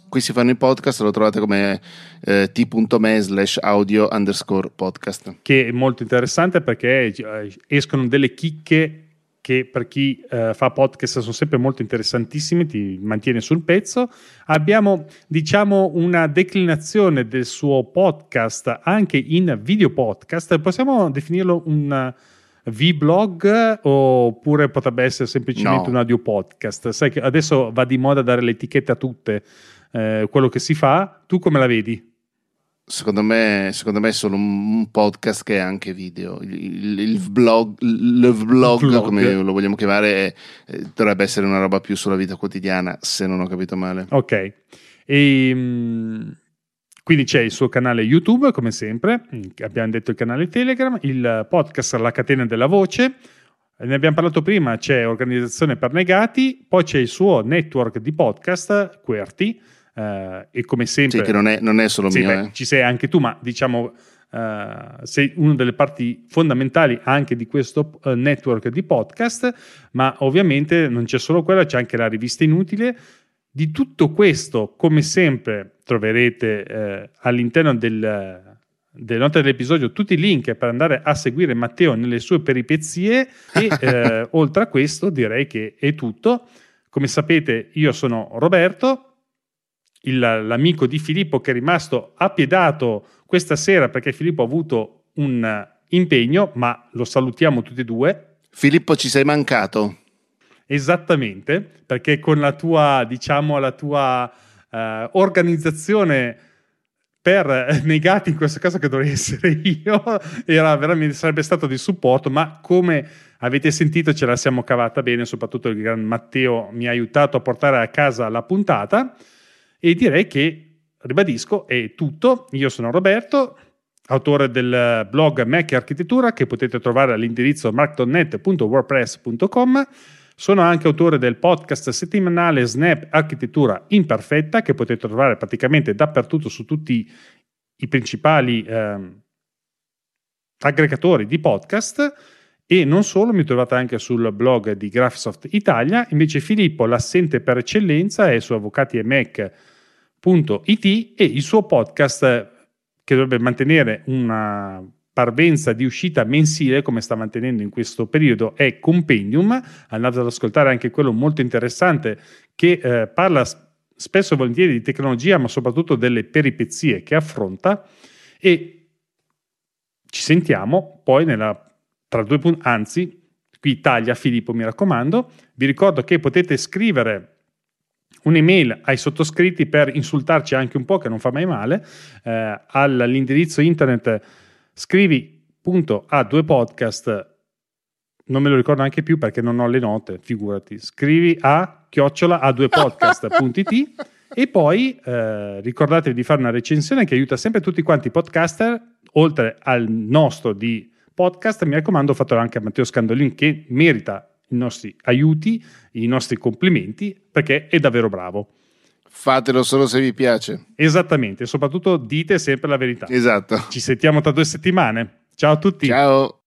Qui si fanno i podcast, lo trovate come t.me/audio_podcast, che è molto interessante perché escono delle chicche che per chi fa podcast sono sempre molto interessantissime, ti mantiene sul pezzo. Abbiamo, diciamo, una declinazione del suo podcast anche in video podcast, possiamo definirlo un vlog, oppure potrebbe essere semplicemente un audio podcast. Sai che adesso va di moda dare l'etichetta a tutte, quello che si fa. Tu come la vedi? Secondo me è solo un podcast che è anche video. Il vlog, come lo vogliamo chiamare, dovrebbe essere una roba più sulla vita quotidiana, se non ho capito male. Ok. Quindi c'è il suo canale YouTube, come sempre, abbiamo detto il canale Telegram, il podcast La Catena della Voce, ne abbiamo parlato prima, c'è Organizzazione per Negati, poi c'è il suo network di podcast, QWERTY, e come sempre... Sì, che non è solo mio. Beh, ci sei anche tu, ma diciamo sei una delle parti fondamentali anche di questo network di podcast, ma ovviamente non c'è solo quella, c'è anche la rivista Inutile. Di tutto questo, come sempre, troverete all'interno delle note dell'episodio tutti i link per andare a seguire Matteo nelle sue peripezie e oltre a questo direi che è tutto. Come sapete, io sono Roberto, l'amico di Filippo, che è rimasto appiedato questa sera perché Filippo ha avuto un impegno, ma lo salutiamo tutti e due. Filippo, ci sei mancato. Esattamente, perché con la tua organizzazione per negati, in questo caso che dovrei essere io, sarebbe stato di supporto, ma come avete sentito ce la siamo cavata bene, soprattutto il gran Matteo mi ha aiutato a portare a casa la puntata e direi che, ribadisco, è tutto. Io sono Roberto, autore del blog Mac e Architettura, che potete trovare all'indirizzo markdown.net.wordpress.com. Sono anche autore del podcast settimanale Snap Architettura Imperfetta, che potete trovare praticamente dappertutto su tutti i principali aggregatori di podcast, e non solo, mi trovate anche sul blog di Graphisoft Italia. Invece Filippo, l'assente per eccellenza, è su avvocatiemec.it e il suo podcast, che dovrebbe mantenere una parvenza di uscita mensile, come sta mantenendo in questo periodo, è Compendium. Andate ad ascoltare anche quello, molto interessante, che parla spesso e volentieri di tecnologia, ma soprattutto delle peripezie che affronta. E ci sentiamo poi tra due punti, anzi, qui taglia Filippo, mi raccomando. Vi ricordo che potete scrivere un'email ai sottoscritti per insultarci anche un po', che non fa mai male, all'indirizzo internet scrivi.a2podcast, non me lo ricordo neanche più perché non ho le note, figurati, scrivi a @a2podcast.it e poi ricordatevi di fare una recensione che aiuta sempre tutti quanti i podcaster, oltre al nostro di podcast, mi raccomando, fatelo anche a Matteo Scandolin, che merita i nostri aiuti, i nostri complimenti, perché è davvero bravo. Fatelo solo se vi piace. Esattamente, soprattutto dite sempre la verità. Esatto. Ci sentiamo tra 2 settimane. Ciao a tutti. Ciao.